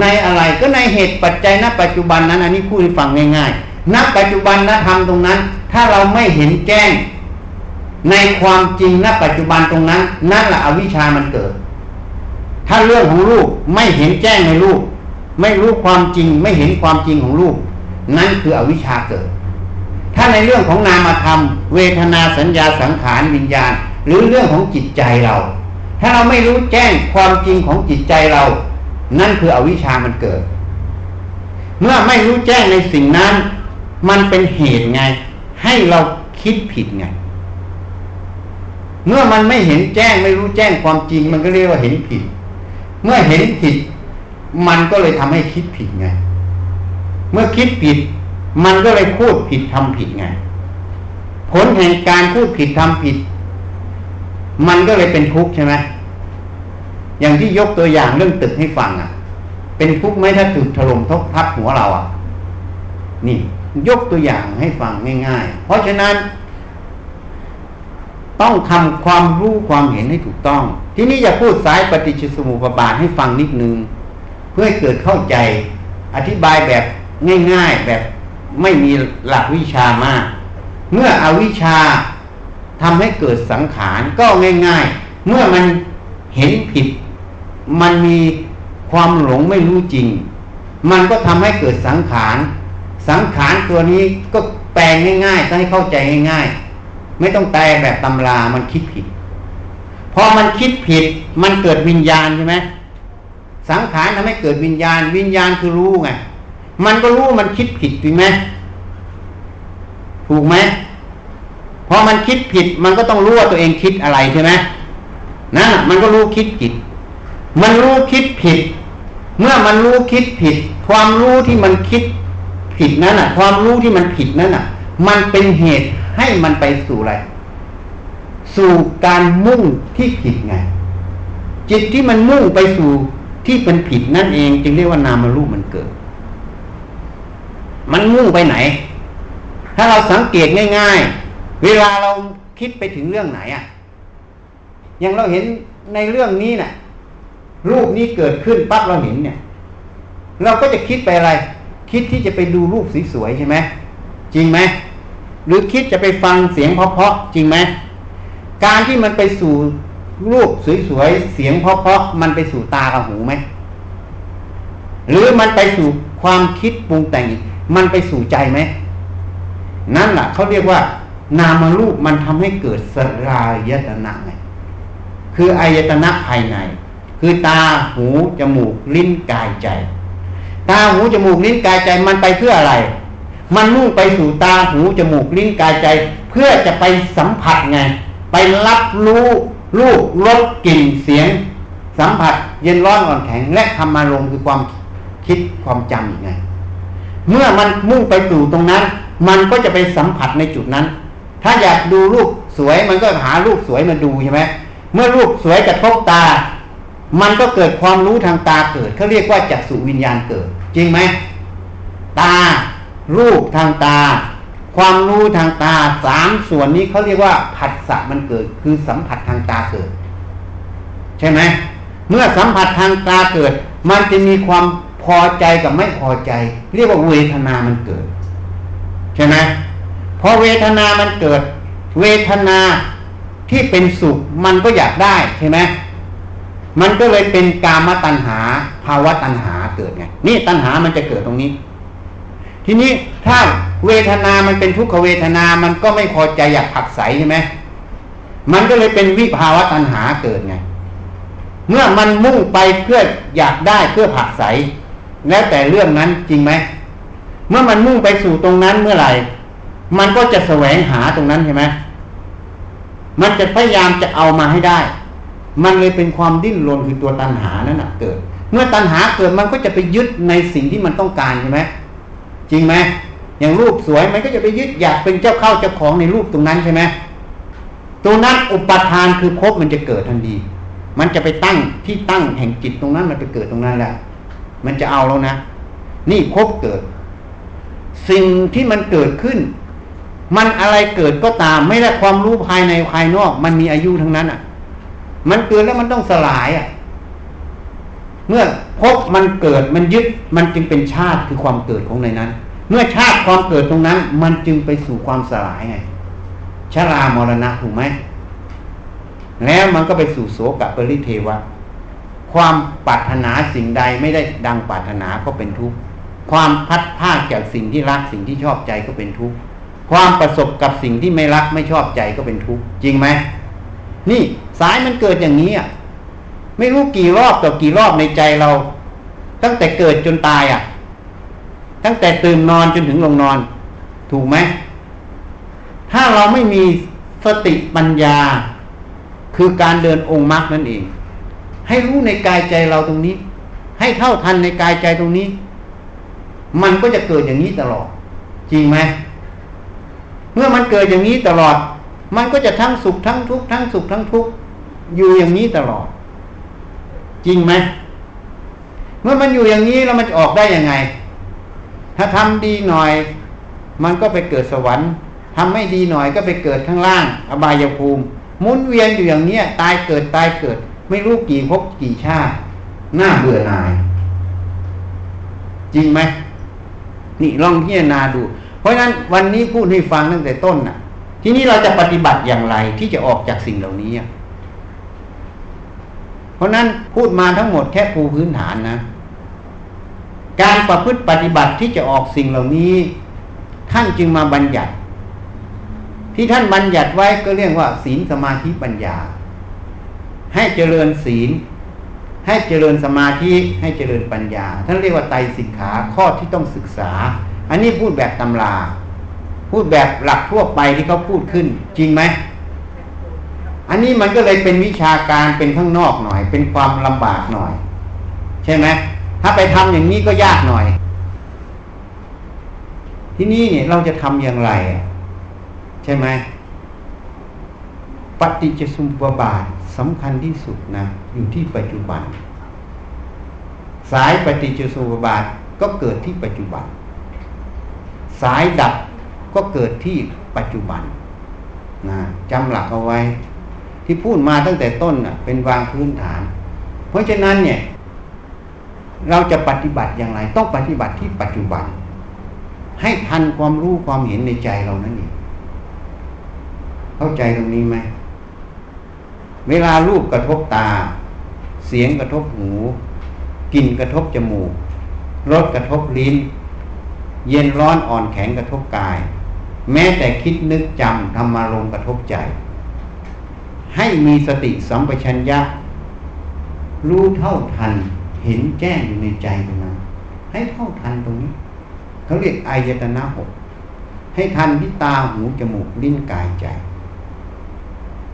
ในอะไรก็ในเหตุปัจจัยณปัจจุบันนั้นอันนี้พูดให้ฟังง่ายๆณปัจจุบันณธรรมตรงนั้นถ้าเราไม่เห็นแจ้งในความจริงณปัจจุบันตรงนั้นนั่นแหละอวิชชามันเกิดถ้าเรื่องของรูปไม่เห็นแจ้งในรูปไม่รู้ความจริงไม่เห็นความจริงของรูปนั่นคืออวิชชาเกิดถ้าในเรื่องของนามธรรมเวทนาสัญญาสังขารวิญญาณหรือเรื่องของจิตใจเราถ้าเราไม่รู้แจ้งความจริงของจิตใจเรานั่นคืออวิชชามันเกิดเมื่อไม่รู้แจ้งในสิ่งนั้นมันเป็นเหตุไงให้เราคิดผิดไงเมื่อมันไม่เห็นแจ้งไม่รู้แจ้งความจริงมันก็เรียกว่าเห็นผิดเมื่อเห็นผิดมันก็เลยทำให้คิดผิดไงเมื่อคิดผิดมันก็เลยพูดผิดทำผิดไงผลแห่งการพูดผิดทำผิดมันก็เลยเป็นทุกข์ใช่ไหมอย่างที่ยกตัวอย่างเรื่องตึกให้ฟังอ่ะเป็นทุกข์ไหมถ้าตึกถล่มทับหัวเราอ่ะนี่ยกตัวอย่างให้ฟังง่ายๆเพราะฉะนั้นต้องทำความรู้ความเห็นให้ถูกต้องที่นี่อย่าพูดสายปฏิจจสมุปบาทให้ฟังนิดนึงเพื่อให้เกิดเข้าใจอธิบายแบบง่ายๆแบบไม่มีหลักวิชามากเมื่ออวิชชาทำให้เกิดสังขารก็ง่ายๆเมื่อมันเห็นผิดมันมีความหลงไม่รู้จริงมันก็ทำให้เกิดสังขารสังขารตัวนี้ก็แปลงง่ายๆให้เข้าใจง่ายๆไม่ต้องแปลแบบตำรามันคิดผิดพอมันคิดผิดมันเกิดวิญญาณใช่ไหมสังขารทำให้เกิดวิญญาณวิญญาณคือรู้ไงมันก็รู้มันคิดผิดถูกไหมถูกไหมพอมันคิดผิดมันก็ต้องรู้ว่าตัวเองคิดอะไรใช่ไหมนั่นแหละมันก็รู้คิดผิดมันรู้คิดผิดเมื่อมันรู้คิดผิดความรู้ที่มันคิดผิดนั้นน่ะความรู้ที่มันผิดนั้นน่ะมันเป็นเหตุให้มันไปสู่อะไรสู่การมุ่งที่ผิดไงจิตที่มันมุ่งไปสู่ที่เป็นผิดนั่นเองจึงเรียกว่านามรูปมันเกิดมันมุ่งไปไหนถ้าเราสังเกตง่ายๆเวลาเราคิดไปถึงเรื่องไหนอ่ะอย่างเราเห็นในเรื่องนี้น่ะรูปนี้เกิดขึ้นปั๊บเราเห็นเนี่ยเราก็จะคิดไปอะไรคิดที่จะไปดูรูปสวยๆใช่ไหมจริงไหมหรือคิดจะไปฟังเสียงเพราะๆจริงไหมการที่มันไปสู่รูปสวยๆเสียงเพราะๆมันไปสู่ตากับหูไหมหรือมันไปสู่ความคิดปรุงแต่งมันไปสู่ใจไหมนั่นแหละเขาเรียกว่านามรูปมันทำให้เกิดสลายตนะไงคืออายตนะภายในคือตาหูจมูกลิ้นกายใจตาหูจมูกลิ้นกายใจมันไปเพื่ออะไรมันมุ่งไปสู่ตาหูจมูกลิ้นกายใจเพื่อจะไปสัมผัสไงไปรับรู้รูปรสกลิ่นเสียงสัมผัสเย็นร้อนอ่อนแข็งและธรรมารมณ์คือความคิดความจำยังไงเมื่อมันมุ่งไปสู่ตรงนั้นมันก็จะไปสัมผัสในจุดนั้นถ้าอยากดูรูปสวยมันก็หารูปสวยมาดูใช่ไหมเมื่อรูปสวยกระทบตามันก็เกิดความรู้ทางตาเกิดเขาเรียกว่าจักษุวิญญาณเกิดจริงไหมตารูปทางตาความรู้ทางตาสามส่วนนี้เขาเรียกว่าผัสสะมันเกิดคือสัมผัสทางตาเกิดใช่ไหมเมื่อสัมผัสทางตาเกิดมันจะมีความพอใจกับไม่พอใจเรียกว่าเวทนามันเกิดใช่ไหมพอเวทนามันเกิดเวทนาที่เป็นสุขมันก็อยากได้ใช่ไหมมันก็เลยเป็นกามตัณหาภาวะตัณหาเกิดไงนี่ตัณหามันจะเกิดตรงนี้ทีนี้ถ้าเวทนามันเป็นทุกขเวทนามันก็ไม่พอใจอยากผักใสใช่ไหมมันก็เลยเป็นวิภาวะตัณหาเกิดไงเมื่อมันมุ่งไปเพื่ออยากได้เพื่อผักใสแล้วแต่เรื่องนั้นจริงไหมเมื่อมันมุ่งไปสู่ตรงนั้นเมื่อไหร่มันก็จะแสวงหาตรงนั้นใช่ไหมมันจะพยายามจะเอามาให้ได้มันเลยเป็นความดิ้นรนคือตัวตัณหานั่นแหละเกิดเมื่อตัณหาเกิดมันก็จะไปยึดในสิ่งที่มันต้องการใช่ไหมจริงไหมอย่างรูปสวยมันก็จะไปยึดอยากเป็นเจ้าเข้าเจ้าของในรูปตรงนั้นใช่ไหมตัวนั้นอุปาทานคือภพมันจะเกิดทันที มันจะไปตั้งที่ตั้งแห่งจิตตรงนั้นมันไปเกิดตรงนั้นแหละมันจะเอาแล้วนะนี่ภพเกิดสิ่งที่มันเกิดขึ้นมันอะไรเกิดก็ตามไม่ได้ความรู้ภายในภายนอกมันมีอายุทั้งนั้นอ่ะมันเกิดแล้วมันต้องสลายอ่ะเมื่อภพมันเกิดมันยึดมันจึงเป็นชาติคือความเกิดของในนั้นเมื่อชาติความเกิดตรงนั้นมันจึงไปสู่ความสลายไงชรามรณะถูกไหมแล้วมันก็ไปสู่โสกปริเทวะความปรารถนาสิ่งใดไม่ได้ดังปรารถนาก็เป็นทุกข์ความพัดพรากจากสิ่งที่รักสิ่งที่ชอบใจก็เป็นทุกข์ความประสบกับสิ่งที่ไม่รักไม่ชอบใจก็เป็นทุกข์จริงไหมนี่สายมันเกิดอย่างนี้อ่ะไม่รู้กี่รอบต่อกี่รอบในใจเราตั้งแต่เกิดจนตายอ่ะตั้งแต่ตื่นนอนจนถึงลงนอนถูกไหมถ้าเราไม่มีสติปัญญาคือการเดินองค์มรรคนั่นเองให้รู้ในกายใจเราตรงนี้ให้เท่าทันในกายใจตรงนี้มันก็จะเกิดอย่างนี้ตลอดจริงไหมเมื่อมันเกิดอย่างนี้ตลอดมันก็จะทั้งสุขทั้งทุกข์ทั้งสุขทั้งทุกข์อยู่อย่างนี้ตลอดจริงไหมเมื่อมันอยู่อย่างนี้แล้วมันจะออกได้ยังไงถ้าทำดีหน่อยมันก็ไปเกิดสวรรค์ทำไม่ดีหน่อยก็ไปเกิดข้างล่างอบายภูมิหมุนเวียนอยู่อย่างนี้ตายเกิดตายเกิดไม่รู้กี่ภพกี่ชาติน่าเบื่อหน่ายจริงไหมนี่ลองพิจารณาดูเพราะนั้นวันนี้พูดให้ฟังตั้งแต่ต้นน่ะทีนี้เราจะปฏิบัติอย่างไรที่จะออกจากสิ่งเหล่านี้เพราะนั้นพูดมาทั้งหมดแค่ปูพื้นฐานนะการประพฤติปฏิบัติที่จะออกสิ่งเหล่านี้ท่านจึงมาบัญญัติที่ท่านบัญญัติไว้ก็เรียกว่าศีลสมาธิปัญญาให้เจริญศีลให้เจริญสมาธิให้เจริญปัญญาท่านเรียกว่าไตรสิกขาข้อที่ต้องศึกษาอันนี้พูดแบบตำราพูดแบบหลักทั่วไปที่เขาพูดขึ้นจริงไหมอันนี้มันก็เลยเป็นวิชาการเป็นข้างนอกหน่อยเป็นความลำบากหน่อยใช่ไหมถ้าไปทำอย่างนี้ก็ยากหน่อยที่นี่เนี่ยเราจะทำอย่างไรใช่ไหมปฏิจจสมุปบาทสำคัญที่สุดนะอยู่ที่ปัจจุบันสายปฏิจจสมุปบาทก็เกิดที่ปัจจุบันสายดับก็เกิดที่ปัจจุบันนะจำหลักเอาไว้ที่พูดมาตั้งแต่ต้นน่ะเป็นวางพื้นฐานเพราะฉะนั้นเนี่ยเราจะปฏิบัติอย่างไรต้องปฏิบัติที่ปัจจุบันให้ทันความรู้ความเห็นในใจเรานั่นเองเข้าใจตรงนี้ไหมเวลารูปกระทบตาเสียงกระทบหูกลิ่นกระทบจมูกรสกระทบลิ้นเย็นร้อนอ่อนแข็งกระทบกายแม้แต่คิดนึกจำธรรมารมณ์กระทบใจให้มีสติสัมปชัญญะรู้เท่าทันเห็นแจ้งอยู่ในใจตรงนั้นให้เท่าทันตรงนี้เขาเรียกอายตนะหกให้ทันที่ตาหูจมูกลิ้นกายใจ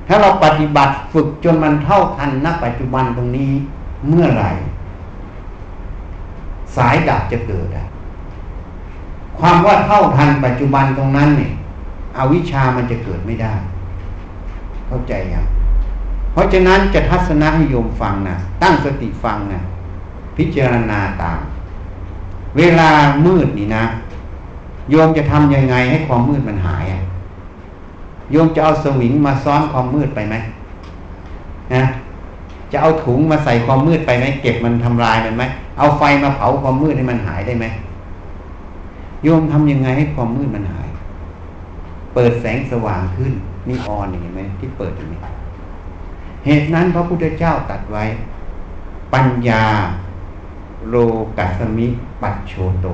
ถ้าเราปฏิบัติฝึกจนมันเท่าทันณปัจจุบันตรงนี้เมื่อไหร่สายดับจะเกิดความว่าเท่าทันปัจจุบันตรงนั้นเนี่ยอวิชชามันจะเกิดไม่ได้เข้าใจยังเพราะฉะนั้นจะทัศนะให้โยมฟังนะตั้งสติฟังนะพิจารณาตามเวลามืดนี่นะโยมจะทำยังไงให้ความมืดมันหายโยมจะเอาสวิงมาซ้อนความมืดไปไหมนะจะเอาถุงมาใส่ความมืดไปไหมเก็บมันทำลายมันไหมเอาไฟมาเผาความมืดให้มันหายได้ไหมโยมทำยังไงให้ความมืดมันหายเปิดแสงสว่างขึ้นนี่ออนอย่างนี้ไหมที่เปิดอย่างนี้เหตุนั้นพระพุทธเจ้าตรัสไว้ปัญญาโลกัสมิปัจโชโต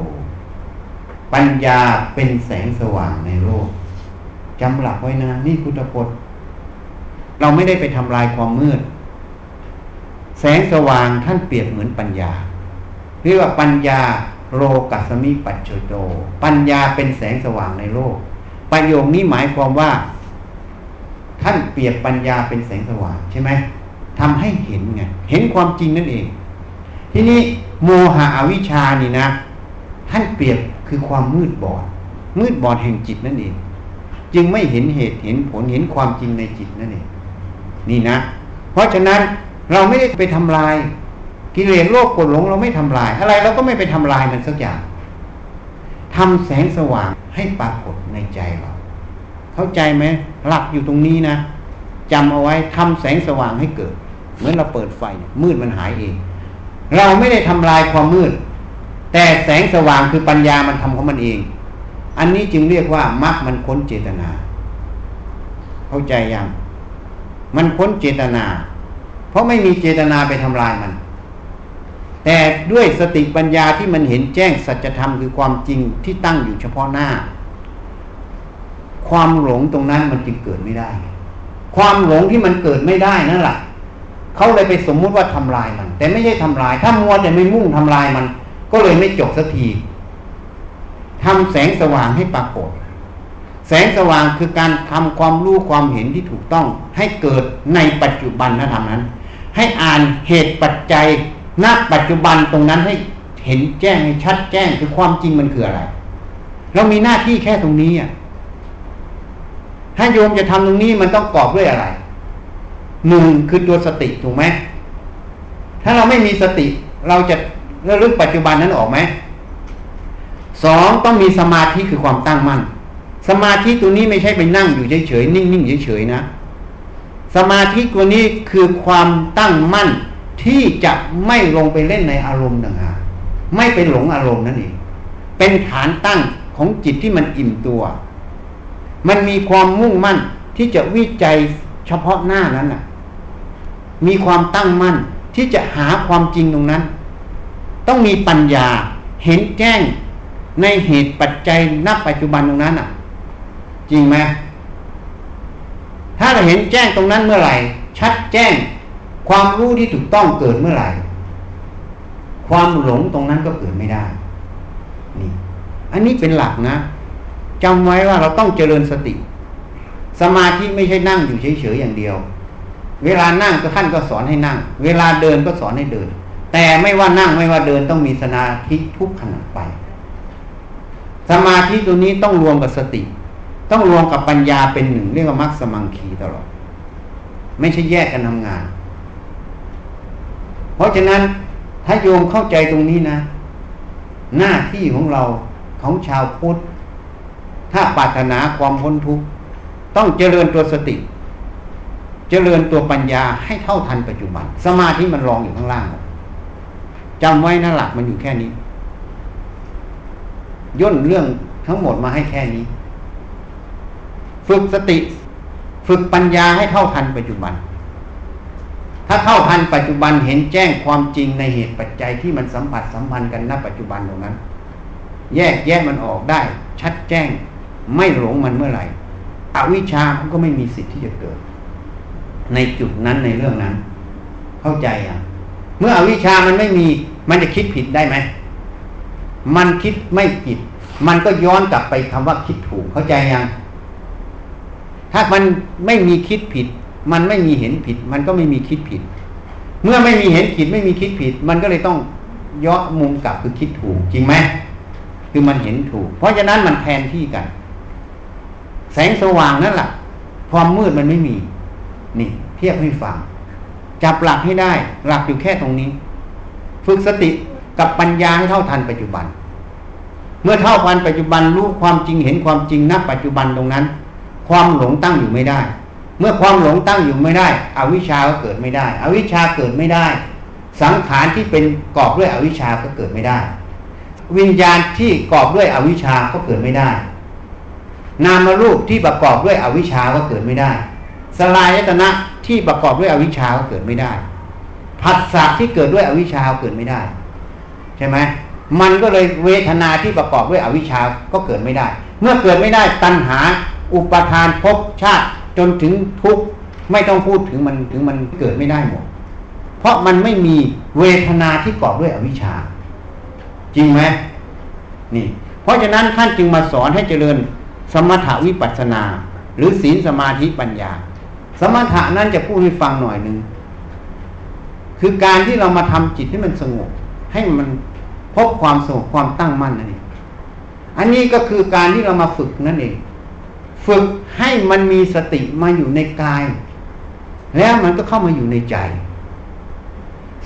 ปัญญาเป็นแสงสว่างในโลกจำหลักไว้นะนี่พุทธพจน์เราไม่ได้ไปทำลายความมืดแสงสว่างท่านเปรียบเหมือนปัญญาเรียกว่าปัญญาโลกัสมิปัจโชโตปัญญาเป็นแสงสว่างในโลกประโยคนี้หมายความว่าท่านเปรียบปัญญาเป็นแสงสว่างใช่ไหมทำให้เห็นไงเห็นความจริงนั่นเองทีนี้โมหะอวิชชานี่นะท่านเปรียบคือความมืดบอดแห่งจิตนั่นเองจึงไม่เห็นเหตุเห็นผลเห็นความจริงในจิตนั่นเองนี่นะเพราะฉะนั้น เราไม่ได้ไปทำลายกิเลสโลภโกรธหลงเราไม่ทำลายอะไรเราก็ไม่ไปทำลายมันสักอย่างทำแสงสว่างให้ปรากฏในใจเราเข้าใจไหมหลักอยู่ตรงนี้นะจำเอาไว้ทำแสงสว่างให้เกิดเหมือนเราเปิดไฟมืดมันหายเองเราไม่ได้ทำลายความมืดแต่แสงสว่างคือปัญญามันทำของมันเองอันนี้จึงเรียกว่ามรรคมันพ้นเจตนาเข้าใจยังมันพ้นเจตนาเพราะไม่มีเจตนาไปทำลายมันแต่ด้วยสติปัญญาที่มันเห็นแจ้งสัจธรรมคือความจริงที่ตั้งอยู่เฉพาะหน้าความหลงตรงนั้นมันจึงเกิดไม่ได้ความหลงที่มันเกิดไม่ได้นั่นแหละเขาเลยไปสมมุติว่าทำลายมันแต่ไม่ใช่ทำลายถ้ามัวแต่ไม่มุ่งทำลายมันก็เลยไม่จบสักทีทำแสงสว่างให้ปรากฏแสงสว่างคือการทำความรู้ความเห็นที่ถูกต้องให้เกิดในปัจจุบันนะธรรมนั้นให้อ่านเหตุปัจจัยณปัจจุบันตรงนั้นให้เห็นแจ้งให้ชัดแจ้งคือความจริงมันคืออะไรเรามีหน้าที่แค่ตรงนี้อ่ะถ้าโยมจะทำตรงนี้มันต้องประกอบด้วยอะไรหนึ่งคือตัวสติถูกไหมถ้าเราไม่มีสติเราจะระลึกปัจจุบันนั้นออกไหมสองต้องมีสมาธิคือความตั้งมั่นสมาธิตัวนี้ไม่ใช่ไปนั่งอยู่เฉยๆนิ่งๆเฉยๆนะสมาธิตัวนี้คือความตั้งมั่นที่จะไม่ลงไปเล่นในอารมณ์ต่างหากไม่ไปหลงอารมณ์นั่นเองเป็นฐานตั้งของจิตที่มันอิ่มตัวมันมีความมุ่งมั่นที่จะวิจัยเฉพาะหน้านั้นน่ะมีความตั้งมั่นที่จะหาความจริงตรงนั้นต้องมีปัญญาเห็นแจ้งในเหตุปัจจัยณปัจจุบันตรงนั้นน่ะจริงไหมถ้าเราเห็นแจ้งตรงนั้นเมื่อไหร่ชัดแจ้งความรู้ที่ถูกต้องเกิดเมื่อไหร่ความหลงตรงนั้นก็เกิดไม่ได้นี่อันนี้เป็นหลักนะจำไว้ว่าเราต้องเจริญสติสมาธิไม่ใช่นั่งอยู่เฉยๆอย่างเดียวเวลานั่งก็ท่านก็สอนให้นั่งเวลาเดินก็สอนให้เดินแต่ไม่ว่านั่งไม่ว่าเดินต้องมีสมาธิทุกขณะไปสมาธิตัวนี้ต้องรวมกับสติต้องรวมกับปัญญาเป็นหนึ่งเรียกว่ามรรคสมังคีตลอดไม่ใช่แยกกันทำงานเพราะฉะนั้นถ้าโยมเข้าใจตรงนี้นะหน้าที่ของเราของชาวพุทธถ้าปรารถนาความพ้นทุกข์ต้องเจริญตัวสติเจริญตัวปัญญาให้เท่าทันปัจจุบันสมาธิมันรองอยู่ข้างล่างจำไว้นะหลักมันอยู่แค่นี้ย่นเรื่องทั้งหมดมาให้แค่นี้ฝึกสติฝึกปัญญาให้เท่าทันปัจจุบันถ้าเท่าทันปัจจุบันเห็นแจ้งความจริงในเหตุปัจจัยที่มันสัมผัสสัมพันธ์กันณปัจจุบันตรงนั้นแยกแยะมันออกได้ชัดแจ้งไม่หลงมันเมื่อไหร่อวิชชามันก็ไม่มีสิทธิ์ที่จะเกิดในจุดนั้นในเรื่องนั้นเข้าใจอ่ะเมื่ออวิชชามันไม่มีมันจะคิดผิดได้ไหมมันคิดไม่ผิดมันก็ย้อนกลับไปคำว่าคิดถูกเข้าใจยังถ้ามันไม่มีคิดผิดมันไม่มีเห็นผิดมันก็ไม่มีคิดผิดเมื่อไม่มีเห็นผิดไม่มีคิดผิดมันก็เลยต้องย้อนมุมกลับคือคิดถูกจริงไหมคือมันเห็นถูกเพราะฉะนั้นมันแทนที่กันแสงสว่างนั่นแหละความมืดมันไม่มีนี่เทียบให้ฟังจับหลักให้ได้หลักอยู่แค่ตรงนี้ฝึกสติกับปัญญาให้เท่าทันปัจจุบันเมื่อเท่าทันปัจจุบันรู้ความจริงเห็นความจริงณปัจจุบันตรงนั้นความหลงตั้งอยู่ไม่ได้เมื่อความหลงตั้งอยู่ไม่ได้อวิชชาก็เกิดไม่ได้อวิชชาเกิดไม่ได้สังขารที่เป็นกอบด้วยอวิชชาก็เกิดไม่ได้วิญญาณที่กอบด้วยอวิชชาก็เกิดไม่ได้นามรูปที่ประกอบด้วยอวิชชาก็เกิดไม่ได้สลายตนะที่ประกอบด้วยอวิชชาก็เกิดไม่ได้ผัสสะที่เกิดด้วยอวิชชาก็เกิดไม่ได้ใช่ไหมมันก็เลยเวทนาที่ประกอบด้วยอวิชชาก็เกิดไม่ได้เมื่อเกิดไม่ได้ตัณหาอุปาทานภพชาติจนถึงทุกข์ไม่ต้องพูดถึงมันถึงมันเกิดไม่ได้หมดเพราะมันไม่มีเวทนาที่ประกอบด้วยอวิชชาจริงไหมนี่เพราะฉะนั้นท่านจึงมาสอนให้เจริญสมถะวิปัสสนาหรือศีลสมาธิปัญญาสมถะนั้นจะพูดให้ฟังหน่อยนึงคือการที่เรามาทำจิตให้มันสงบให้มันพบความสงบความตั้งมั่นนั่นเองอันนี้ก็คือการที่เรามาฝึกนั่นเองฝึกให้มันมีสติมาอยู่ในกายแล้วมันก็เข้ามาอยู่ในใจ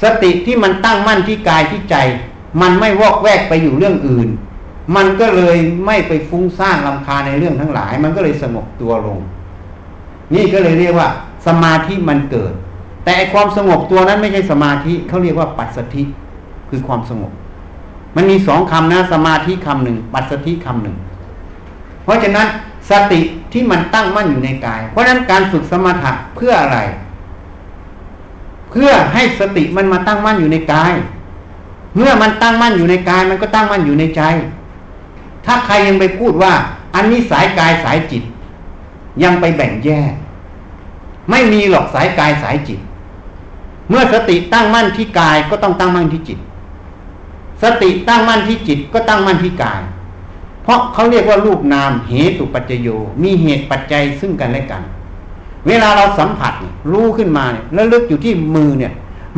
สติที่มันตั้งมั่นที่กายที่ใจมันไม่วอกแวกไปอยู่เรื่องอื่นมันก็เลยไม่ไปฟุ้งซ่านรำคาญในเรื่องทั้งหลายมันก็เลยสงบตัวลงนี่ก็เลยเรียกว่าสมาธิมันเกิดแต่ความสงบตัวนั้นไม่ใช่สมาธิเขาเรียกว่าปัสสัทธิคือความสงบมันมีสองคำนะสมาธิคำหนึ่งปัสสัทธิคำหนึ่งเพราะฉะนั้นสติที่มันตั้งมั่นอยู่ในกายเพราะฉะนั้นการฝึกสมถะเพื่ออะไรเพื่อให้สติมันมาตั้งมั่นอยู่ในกายเมื่อมันตั้งมั่นอยู่ในกายมันก็ตั้งมั่นอยู่ในใจถ้าใครยังไปพูดว่าอันนี้สายกายสายจิตยังไปแบ่งแยกไม่มีหรอกสายกายสายจิตเมื่อสติตั้งมั่นที่กายก็ต้องตั้งมั่นที่จิตสติตั้งมั่นที่จิตก็ตั้งมั่นที่กายเพราะเขาเรียกว่ารูปนามเหตุปัจจโยมีเหตุปัจจัยซึ่งกันและกันเวลาเราสัมผัสรู้ขึ้นมาเนี่ยแล้วลึกอยู่ที่มือเนี่ย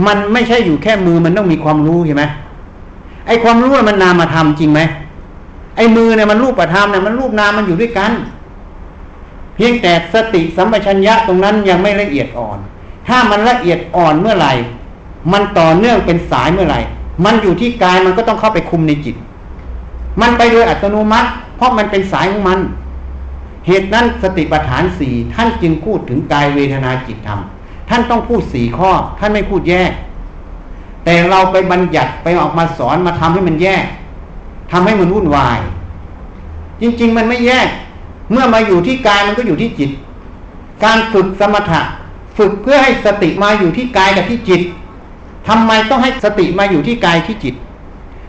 มันไม่ใช่อยู่แค่มือมันต้องมีความรู้ใช่ไหมไอ้ความรู้มันนามธรรมจริงไหมไอ้มือเนี่ยมันรูปธรรมเนี่ยมันรูปนามมันอยู่ด้วยกันเพียงแต่สติสัมปชัญญะตรงนั้นยังไม่ละเอียดอ่อนถ้ามันละเอียดอ่อนเมื่อไหร่มันต่อเนื่องเป็นสายเมื่อไหร่มันอยู่ที่กายมันก็ต้องเข้าไปคุมในจิตมันไปโดยอัตโนมัติเพราะมันเป็นสายของมันเหตุนั้นสติปัฏฐาน4ท่านจึงพูดถึงกายเวทนาจิตธรรมท่านต้องพูด4ข้อท่านไม่พูดแยกแต่เราไปบัญญัติไปออกมาสอนมาทำให้มันแยกทำให้มันวุ่นวายจริงๆมันไม่แยกเมื่อมาอยู่ที่กายมันก็อยู่ที่จิตการฝึกสมถะฝึกเพื่อให้สติมาอยู่ที่กายกับที่จิตทำไมต้องให้สติมาอยู่ที่กายที่จิต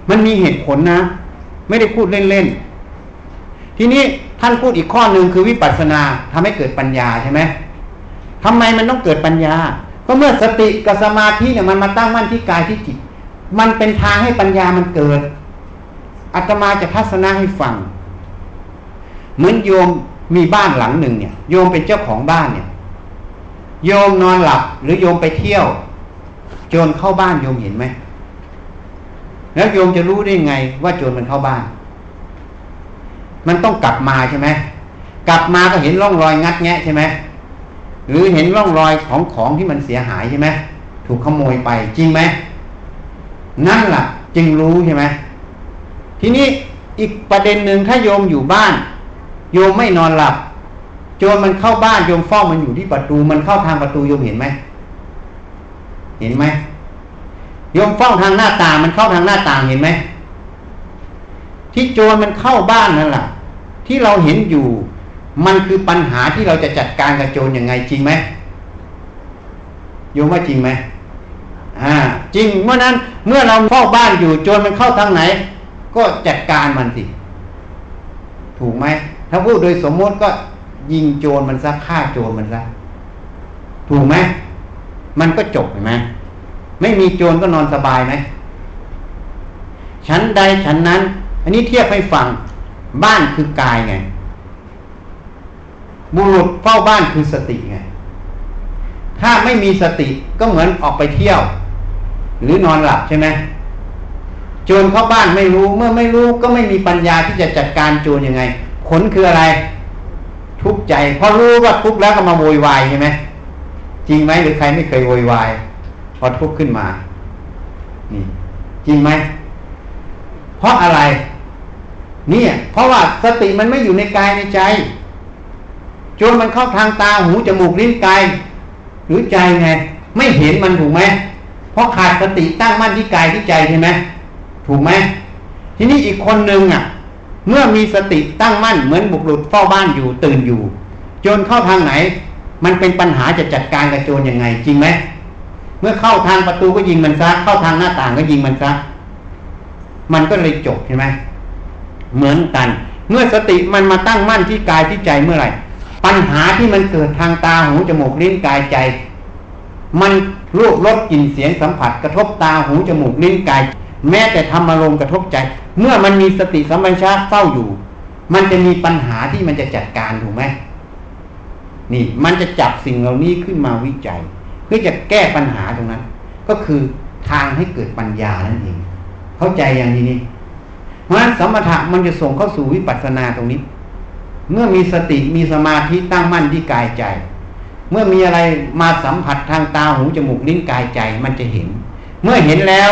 มันมีเหตุผลนะไม่ได้พูดเล่นๆทีนี้ท่านพูดอีกข้อหนึ่งคือวิปัสสนาทำให้เกิดปัญญาใช่ไหมทำไมมันต้องเกิดปัญญาก็เมื่อสติกับสมาธิเนี่ยมันมาตั้งมั่นที่กายที่จิตมันเป็นทางให้ปัญญามันเกิดอาตมาจะทัศนะให้ฟังเหมือนโยมมีบ้านหลังหนึ่งเนี่ยโยมเป็นเจ้าของบ้านเนี่ยโยมนอนหลับหรือโยมไปเที่ยวโจรเข้าบ้านโยมเห็นไหมแล้วโยมจะรู้ได้ไงว่าโจรมันเข้าบ้านมันต้องกลับมาใช่ไหมกลับมาก็เห็นร่องรอยงัดแงะใช่ไหมหรือเห็นร่องรอยของที่มันเสียหายใช่ไหมถูกขโมยไปจริงไหมนั่นล่ะจึงรู้ใช่ไหมทีนี้อีกประเด็นหนึ่งถ้าโยมอยู่บ้านโยมไม่นอนหลับโจรมันเข้าบ้านโยมเฝ้ามันอยู่ที่ประตูมันเข้าทางประตูโยมเห็นไหมเห็นไหมโยมเฝ้าทางหน้าต่างมันเข้าทางหน้าต่างเห็นไหมที่โจรมันเข้าบ้านนั่นแหละที่เราเห็นอยู่มันคือปัญหาที่เราจะจัดการกับโจรยังไงจริงไหมโยมว่าจริงไหมจริงเมื่อนั้นเมื่อเราเฝ้าบ้านอยู่โจรมันเข้าทางไหนก็จัดการมันสิถูกไหมถ้าพูดโดยสมมติก็ยิงโจรมันซะฆ่าโจรมันซะถูกไหมมันก็จบเห็นไหมไม่มีโจรก็นอนสบายไหมฉันใดฉันนั้นอันนี้เทียบให้ฟังบ้านคือกายไงบุรุษเฝ้าบ้านคือสติไงถ้าไม่มีสติก็เหมือนออกไปเที่ยวหรือนอนหลับใช่ไหมโจรเข้าบ้านไม่รู้เมื่อไม่รู้ก็ไม่มีปัญญาที่จะจัดการโจรยังไงผลคืออะไรทุกข์ใจพอรู้ว่าทุกข์แล้วก็มาโวยวายใช่ไหมจริงไหมหรือใครไม่เคยโวยวายพอทุกข์ขึ้นมานี่จริงไหมเพราะอะไรเนี่ยเพราะว่าสติมันไม่อยู่ในกายในใจโจรมันเข้าทางตาหูจมูกลิ้นกายหรือใจไงไม่เห็นมันถูกไหมเพราะขาดสติตั้งมั่นที่กายที่ใจใช่ไหมถูกไหมทีนี้อีกคนนึงอ่ะเมื่อมีสติตั้งมั่นเหมือนบุรุษเฝ้าบ้านอยู่ตื่นอยู่โจรเข้าทางไหนมันเป็นปัญหาจะจัดการกับโจรยังไงจริงไหมเมื่อเข้าทางประตูก็ยิงมันซะเข้าทางหน้าต่างก็ยิงมันซะมันก็เลยจบใช่ไหมเหมือนกันเมื่อสติมันมาตั้งมั่นที่กายที่ใจเมื่อไหร่ปัญหาที่มันเกิดทางตาหูจมูกลิ้นกายใจมันรูปรสกลิ่นเสียงสัมผัสกระทบตาหูจมูกลิ้นกายแม้แต่ธรรมอารมณ์กระทบใจเมื่อมันมีสติสัมปชัญญะเฝ้าอยู่มันจะมีปัญหาที่มันจะจัดการถูกไหมนี่มันจะจับสิ่งเหล่านี้ขึ้นมาวิจัยเพื่อจะแก้ปัญหาตรงนั้นก็คือทางให้เกิดปัญญานั่นเองเข้าใจอย่างนี้นี่เพราะฉะนั้นสมถะมันจะส่งเข้าสู่วิปัสสนาตรงนี้เมื่อมีสติมีสมาธิตั้งมั่นที่กายใจเมื่อมีอะไรมาสัมผัสทางตาหูจมูกลิ้นกายใจมันจะเห็น เมื่อเห็นแล้ว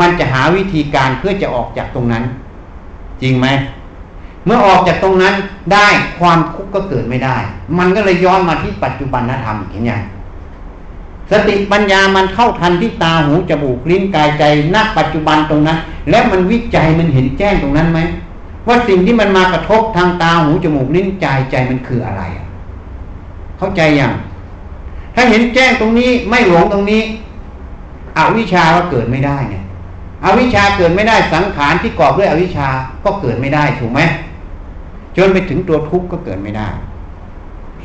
มันจะหาวิธีการเพื่อจะออกจากตรงนั้นจริงไหมเมื่อออกจากตรงนั้นได้ความทุกข์ก็เกิดไม่ได้มันก็เลยย้อนมาที่ปัจจุบันธรรมเห็นยังสติปัญญามันเข้าทันที่ตาหูจมูกลิ้นกายใจณปัจจุบันตรงนั้นและมันวิจัยมันเห็นแจ้งตรงนั้นไหมว่าสิ่งที่มันมากระทบทางตาหูจมูกลิ้นกายใจมันคืออะไรเข้าใจยังถ้าเห็นแจ้งตรงนี้ไม่หลงตรงนี้อวิชชาก็เกิดไม่ได้ไงอวิชชาเกิดไม่ได้สังขารที่ก่อด้วยอวิชชาก็เกิดไม่ได้ถูกไหมจนไปถึงตัวทุกข์ก็เกิดไม่ได้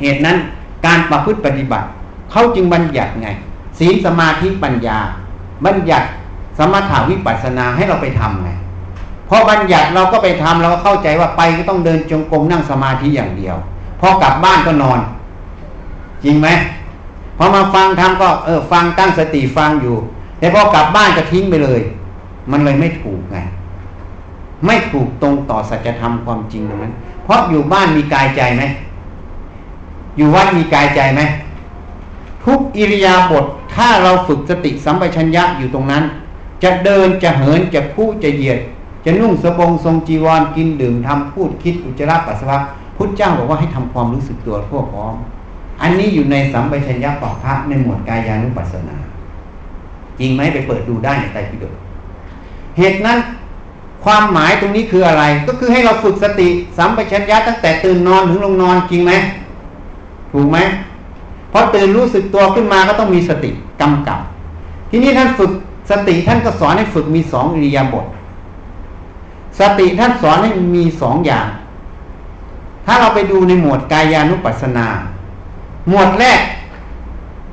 เหตุนั้นการประพฤติปฏิบัติเขาจึงบัญญัติไงศีลสมาธิปัญญาบัญญัติสมถะวิปัสสนาให้เราไปทำไงพอบัญญัติเราก็ไปทำเราก็เข้าใจว่าไปก็ต้องเดินจงกรมนั่งสมาธิอย่างเดียวพอกลับบ้านก็นอนจริงไหมพอมาฟังทำก็ฟังตั้งสติฟังอยู่แต่พอกลับบ้านก็ทิ้งไปเลยมันเลยไม่ถูกไงไม่ถูกตรงต่อสัจธรรมความจริงตรงนั้นเพราะอยู่บ้านมีกายใจไหมอยู่วัดมีกายใจไหมทุกอิริยาบถถ้าเราฝึกสติสัมปชัญญะอยู่ตรงนั้นจะเดินจะเหินจะพูดจะเหยียดจะนุ่งสบงทรงจีวรกินดื่มทำพูดคิดอุจจาระปัสสาวะพุทธเจ้าบอกว่าให้ทำความรู้สึกตัวทั่วพร้อมอันนี้อยู่ในสัมปชัญญะของพระในหมวดกายานุปัสสนาจริงไหมไปเปิดดูได้ในไตรปิฎกเหตุนั้นความหมายตรงนี้คืออะไรก็คือให้เราฝึกสติสัมปชัญญะตั้งแต่ตื่นนอนถึงลงนอนจริงไหมถูกไหมพอตื่นรู้สึกตัวขึ้นมาก็ต้องมีสติกำกับทีนี้ท่านฝึกสติท่านก็สอนให้ฝึกมีสองอิริยาบถสติท่านสอนให้มีสองอย่างถ้าเราไปดูในหมวดกายานุปัสสนาหมวดแรก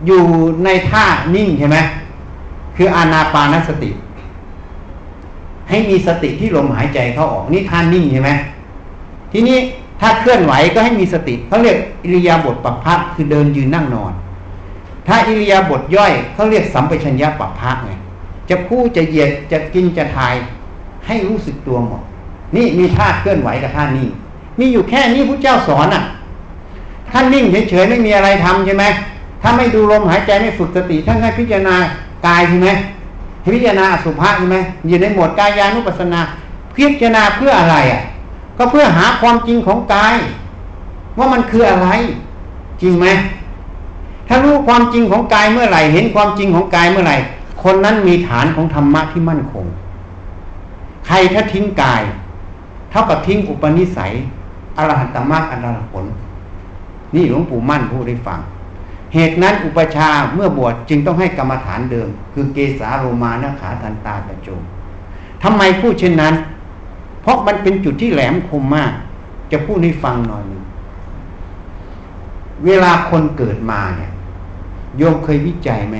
อยู่ในท่านิ่งใช่ไหมคืออานาปานสติให้มีสติที่ลมหายใจเข้าออกนี่ท่านิ่งใช่ไหมทีนี้ถ้าเคลื่อนไหวก็ให้มีสติเขาเรียกอิริยาบถปัพพะคือเดินยืนนั่งนอนถ้าอิริยาบถย่อยเขาเรียกสัมปชัญญะปัพพะไงจะพูดจะเหยียดจะกินจะทายให้รู้สึกตัวหมดนี่มีท่าเคลื่อนไหวกับท่านิ่งมีอยู่แค่นี้พุทธเจ้าสอนอ่ะท่านนิ่งเฉยๆไม่มีอะไรทำใช่ไหมถ้าไม่ดูลมหายใจไม่ฝึกสติท่านให้พิจารณากายใช่ไหมพิจารณาอสุภะใช่ไหมอยู่ในหมวดกายานุปัสสนาพิจารณาเพื่ออะไรอ่ะก็เพื่อหาความจริงของกายว่ามันคืออะไรจริงไหมถ้ารู้ความจริงของกายเมื่อไหร่เห็นความจริงของกายเมื่อไหร่คนนั้นมีฐานของธรรมะที่มั่นคงใครถ้าทิ้งกายเท่ากับทิ้งอุปนิสัยอรหัตตมรรคอรหัตผลนี่หลวงปู่มั่นพูดให้ฟังเหตุนั้นอุปชาเมื่อบวชจึงต้องให้กรรมฐานเดิมคือเกสาโรมานะขาทันตาตะโจทำไมพูดเช่นนั้นเพราะมันเป็นจุดที่แหลมคมมากจะพูดให้ฟังหน่อยนึงเวลาคนเกิดมาเนี่ยโยมเคยวิจัยไหม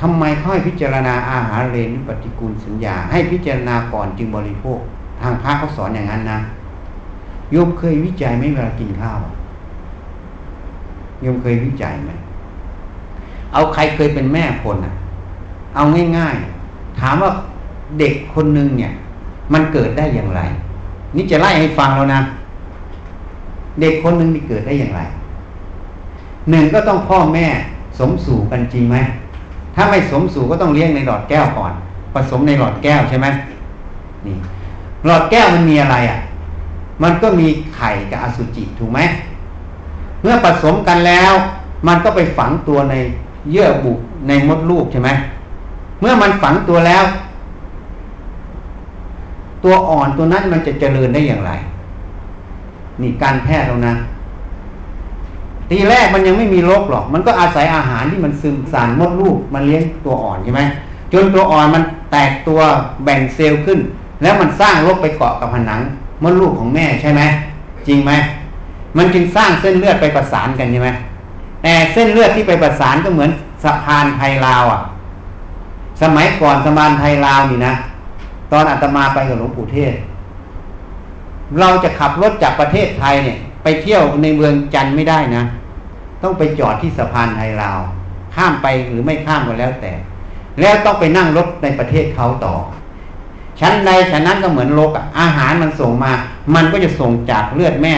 ทำไมค่อยพิจารณาอาหารเรณุปฏิกูลสัญญาให้พิจารณาก่อนจึงบริโภคทางพระเขาสอนอย่างนั้นนะโยมเคยวิจัยไหมเวลากินข้าวโยมเคยวิจัยไหมเอาใครเคยเป็นแม่คนอ่ะเอาง่ายๆถามว่าเด็กคนนึงเนี่ยมันเกิดได้อย่างไรนี่จะไล่ให้ฟังแล้วนะเด็กคนนึงนี่เกิดได้อย่างไรหนึ่งก็ต้องพ่อแม่สมสู่กันจริงไหมถ้าไม่สมสู่ก็ต้องเลี้ยงในหลอดแก้วก่อนผสมในหลอดแก้วใช่ไหมนี่หลอดแก้วมันมีอะไรอ่ะมันก็มีไข่กับอสุจิถูกไหมเมื่อผสมกันแล้วมันก็ไปฝังตัวในเยื่อบุในมดลูกใช่ไหมเมื่อมันฝังตัวแล้วตัวอ่อนตัวนั้นมันจะเจริญได้อย่างไรนี่การแพทย์แล้วนะทีแรกมันยังไม่มีโรคหรอกมันก็อาศัยอาหารที่มันซึมสารมดลูกมันเลี้ยงตัวอ่อนใช่ไหมจนตัวอ่อนมันแตกตัวแบ่งเซลล์ขึ้นแล้วมันสร้างโรคไปเกาะกับผนังมดลูกของแม่ใช่ไหมจริงไหมมันจึงสร้างเส้นเลือดไปประสานกันใช่ไหมแต่เส้นเลือดที่ไปประสานก็เหมือนสะพานไทยลาวอ่ะสมัยก่อนสะพานไทยลาวนี่นะตอนอาตมาไปกับหลวงปู่เทศเราจะขับรถจากประเทศไทยเนี่ยไปเที่ยวในเมืองจันทร์ไม่ได้นะต้องไปจอดที่สะพานไทยลาวข้ามไปหรือไม่ข้ามก็แล้วแต่แล้วต้องไปนั่งรถในประเทศเขาต่อชั้นใดชั้นนั้นก็เหมือนโลกอาหารมันส่งมามันก็จะส่งจากเลือดแม่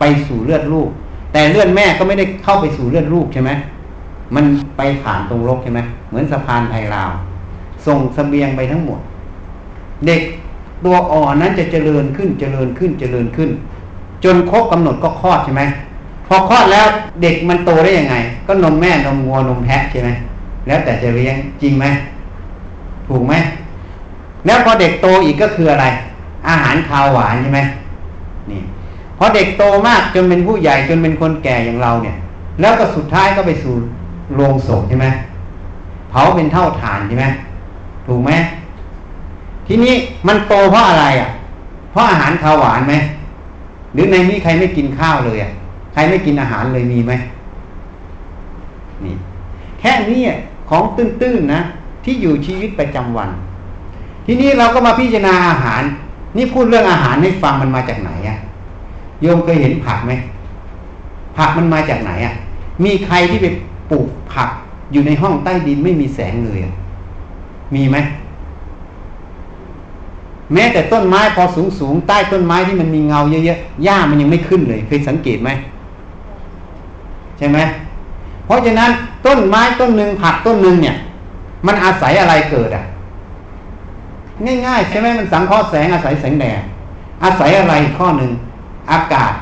ไปสู่เลือดลูกแต่เลือดแม่ก็ไม่ได้เข้าไปสู่เลือดลูกใช่ไหมมันไปผ่านตรงรกใช่ไหมเหมือนสะพานไทยลาว ส่งเสบียงไปทั้งหมดเด็กตัวอ่อนนั้นจะเจริญขึ้นเจริญขึ้นเจริญขึ้นจนครบกำหนดก็คลอดใช่ไหมพอคลอดแล้วเด็กมันโตได้ยังไงก็นมแม่นมวัวนมแพะใช่ไหมแล้วแต่จะเลี้ยงจริงไหมถูกไหมแล้วพอเด็กโตอีกก็คืออะไรอาหารคาวหวานใช่ไหมนี่พอเด็กโตมากจนเป็นผู้ใหญ่จนเป็นคนแก่อย่างเราเนี่ยแล้วก็สุดท้ายก็ไปสู่โรงศพใช่ไหมเผาเป็นเท่าฐานใช่ไหมถูกไหมทีนี้มันโตเพราะอะไรอ่ะเพราะอาหารคาวหวานไหมหรือในนี้ใครไม่กินข้าวเลยอ่ะใครไม่กินอาหารเลยมีไหมนี่แค่นี้ของตื้นๆนะที่อยู่ชีวิตประจำวันทีนี้เราก็มาพิจารณาอาหารนี่พูดเรื่องอาหารให้ฟังมันมาจากไหนอ่ะโยมเคยเห็นผักไหมผักมันมาจากไหนอ่ะมีใครที่ไปปลูกผักอยู่ในห้องใต้ดินไม่มีแสงเลยมีไหมแม้แต่ต้นไม้พอสูงๆใต้ต้นไม้ที่มันมีเงาเยอะๆหญ้ามันยังไม่ขึ้นเลยเคยสังเกตไหมใช่ไหมเพราะฉะนั้นต้นไม้ต้นหนึ่งผักต้นหนึ่งเนี่ยมันอาศัยอะไรเกิดอ่ะง่ายๆใช่ไหมมันสังเคราะห์แสงอาศัยแสงแดดอาศัยอะไรข้อหนึ่งอากาศ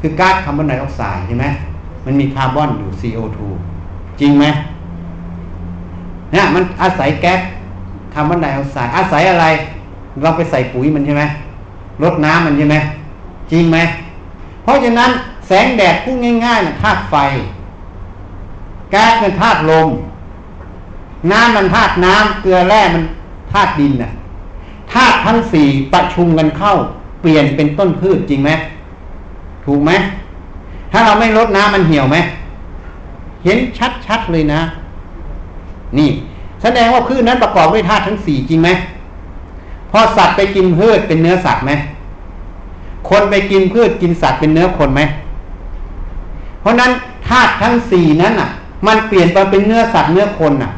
คือก๊าซคาร์บอนไดออกไซด์ใช่ไหมมันมีคาร์บอนอยู่ CO2 จริงไหมเนี่ยมันอาศัยแก๊สคาร์บอนไดออกไซด์อาศัยอะไรเราไปใส่ปุ๋ยมันใช่ไหมรดน้ำมันใช่ไหมจริงไหมเพราะฉะนั้นแสงแดดพูดง่ายๆนะธาตุไฟแก๊สมันธาตุลมน้ำมันธาตุน้ำเกลือแร่มันธาตุดินน่ะธาตุทั้งสี่ประชุมกันเข้าเปลี่ยนเป็นต้นพืชจริงไหมถูกไหมถ้าเราไม่รดน้ำมันเหี่ยวไหมเห็นชัดๆเลยนะนี่แสดงว่าพืชนั้นประกอบด้วยธาตุทั้งสี่จริงไหมพอสัตว์ไปกินพืชเป็นเนื้อสัตว์ไหมคนไปกินพืชกินสัตว์เป็นเนื้อคนไหมเพราะนั้นธาตุทั้งสี่นั้นอ่ะมันเปลี่ยนไปเป็นเนื้อสัตว์เนื้อคนน่ะ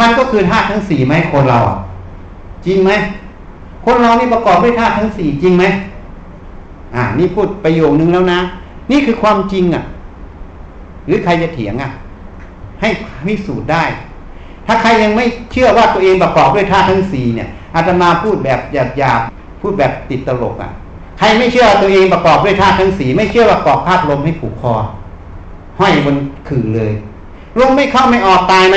มันก็คือธาตุทั้งสี่ไหมคนเราอ่ะจริงไหมคนเรานี่ประกอบด้วยธาตุทั้งสี่จริงไหมนี่พูดประโยคนึงแล้วนะนี่คือความจริงอ่ะหรือใครจะเถียงอ่ะให้พิสูจน์ได้ถ้าใครยังไม่เชื่อว่าตัวเองประกอบด้วยธาตุทั้งสี่เนี่ยอาตมาพูดแบบหยาบๆพูดแบบติดตลกอ่ะใครไม่เชื่อตัวเองประกอบด้วยธาตุทั้งสี่ไม่เชื่อประกอบธาตุลมให้ผูกคอห้อยบนขื่อเลยลมไม่เข้าไม่ออกตายไหม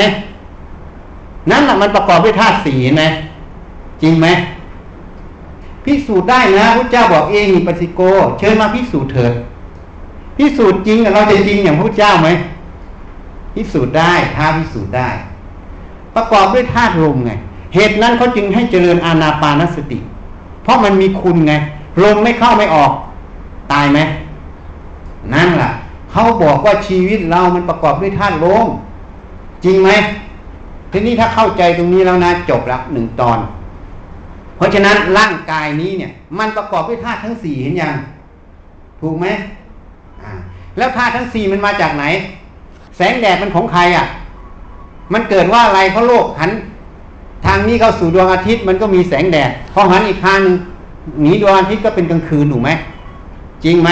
นั่นแหละมันประกอบด้วยธาตุสี่ไหมจริงไหมพิสูจน์ได้นะพระเจ้าบอกเองมีปฏิโกเชิญมาพิสูจน์เถิดพิสูจน์จริงเราจะจริงอย่างพระเจ้าไหมพิสูจน์ได้ถ้าพิสูจน์ได้ประกอบด้วยธาตุลมไงเหตุนั้นเขาจึงให้เจริญอานาปานสติเพราะมันมีคุณไงลมไม่เข้าไม่ออกตายไหมนั่นแหละเขาบอกว่าชีวิตเรามันประกอบด้วยธาตุลมจริงไหมทีนี้ถ้าเข้าใจตรงนี้แล้วนะจบละหนึ่งตอนเพราะฉะนั้นร่างกายนี้เนี่ยมันประกอบด้วยธาตุทั้งสี่เห็นยังถูกไหมแล้วธาตุทั้งสี่มันมาจากไหนแสงแดดมันของใครอ่ะมันเกิดว่าอะไรเพราะโลกหันทางนี้เข้าสู่ดวงอาทิตย์มันก็มีแสงแดดพอหันอีกทางนึงหนีดวงอาทิตย์ก็เป็นกลางคืนถูกไหมจริงไหม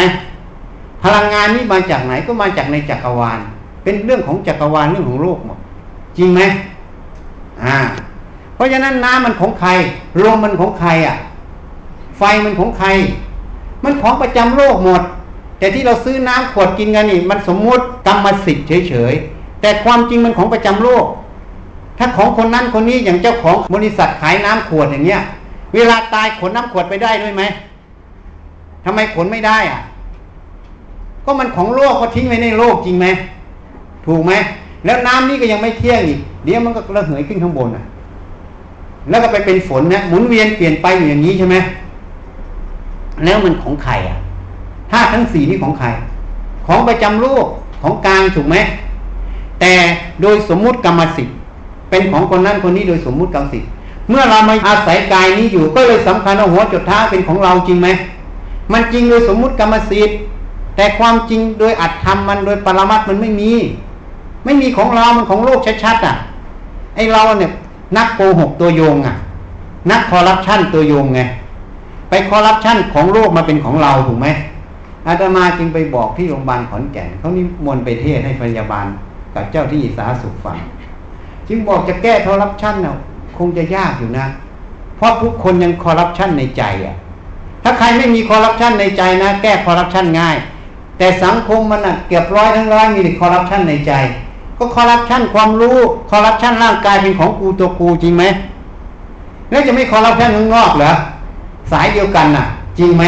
พลังงานนี้มาจากไหนก็มาจากในจักรวาลเป็นเรื่องของจักรวาลเรื่องของโลกหมดจริงไหมเพราะฉะนั้นน้ำมันของใครลมมันของใครอ่ะไฟมันของใครมันของประจำโลกหมดแต่ที่เราซื้อน้ำขวดกินกันนี่มันสมมติกรรมสิทธิ์เฉยๆแต่ความจริงมันของประจำโลกถ้าของคนนั้นคนนี้อย่างเจ้าของบริษัทขายน้ำขวดอย่างเนี้ยเวลาตายขนน้ำขวดไปได้ด้วยไหมทำไมขนไม่ได้อ่ะก็มันของโลกก็ทิ้งไว้ในโลกจริงไหมถูกไหมแล้วน้ำนี่ก็ยังไม่เที่ยงอีกเดี๋ยวมันก็ระเหยขึ้นข้างบนอ่ะแล้วก็ไปเป็นฝนนะหมุนเวียนเปลี่ยนไปอยู่อย่างนี้ใช่ไหมแล้วมันของใครอ่ะธาตุทั้งสี่นี่ของใครของประจำโลกของกลางถูกไหมแต่โดยสมมุติกรรมสิทธิ์เป็นของคนนั้นคนนี้โดยสมมุติกรรมสิทธิ์เมื่อเรามาอาศัยกายนี้อยู่ก็เลยสำคัญว่าหัวจุดท้าเป็นของเราจริงไหมมันจริงโดยสมมุติกรรมสิทธิ์แต่ความจริงโดยอัตธรรมมันโดยปรมัตถ์มันไม่มีของเรามันของโลกชัดๆอ่ะไอเราเนี่ยนักโกหกตัวโยงอ่ะนักคอร์รัปชันตัวโยงไงไปคอร์รัปชันของโลกมาเป็นของเราถูกไหมอาตมาจึงไปบอกที่โรงพยาบาลขอนแก่นเขานิมนต์ไปเทศให้พยาบาลกับเจ้าที่สาธารณสุขฟังจึงบอกจะแก้คอร์รัปชันเนี่ย คงจะยากอยู่นะเพราะทุกคนยังคอร์รัปชันในใจอ่ะถ้าใครไม่มีคอร์รัปชันในใจนะแก้คอร์รัปชันง่ายแต่สังคมมันเกือบร้อยทั้งร้อยมีแต่คอร์รัปชันในใจก็คอร์รัปชันความรู้คอร์รัปชันร่างกายเป็นของกูตัวกูจริงไหมแล้วจะไม่คอร์รัปชันข้างนอกเหรอสายเดียวกันน่ะจริงไหม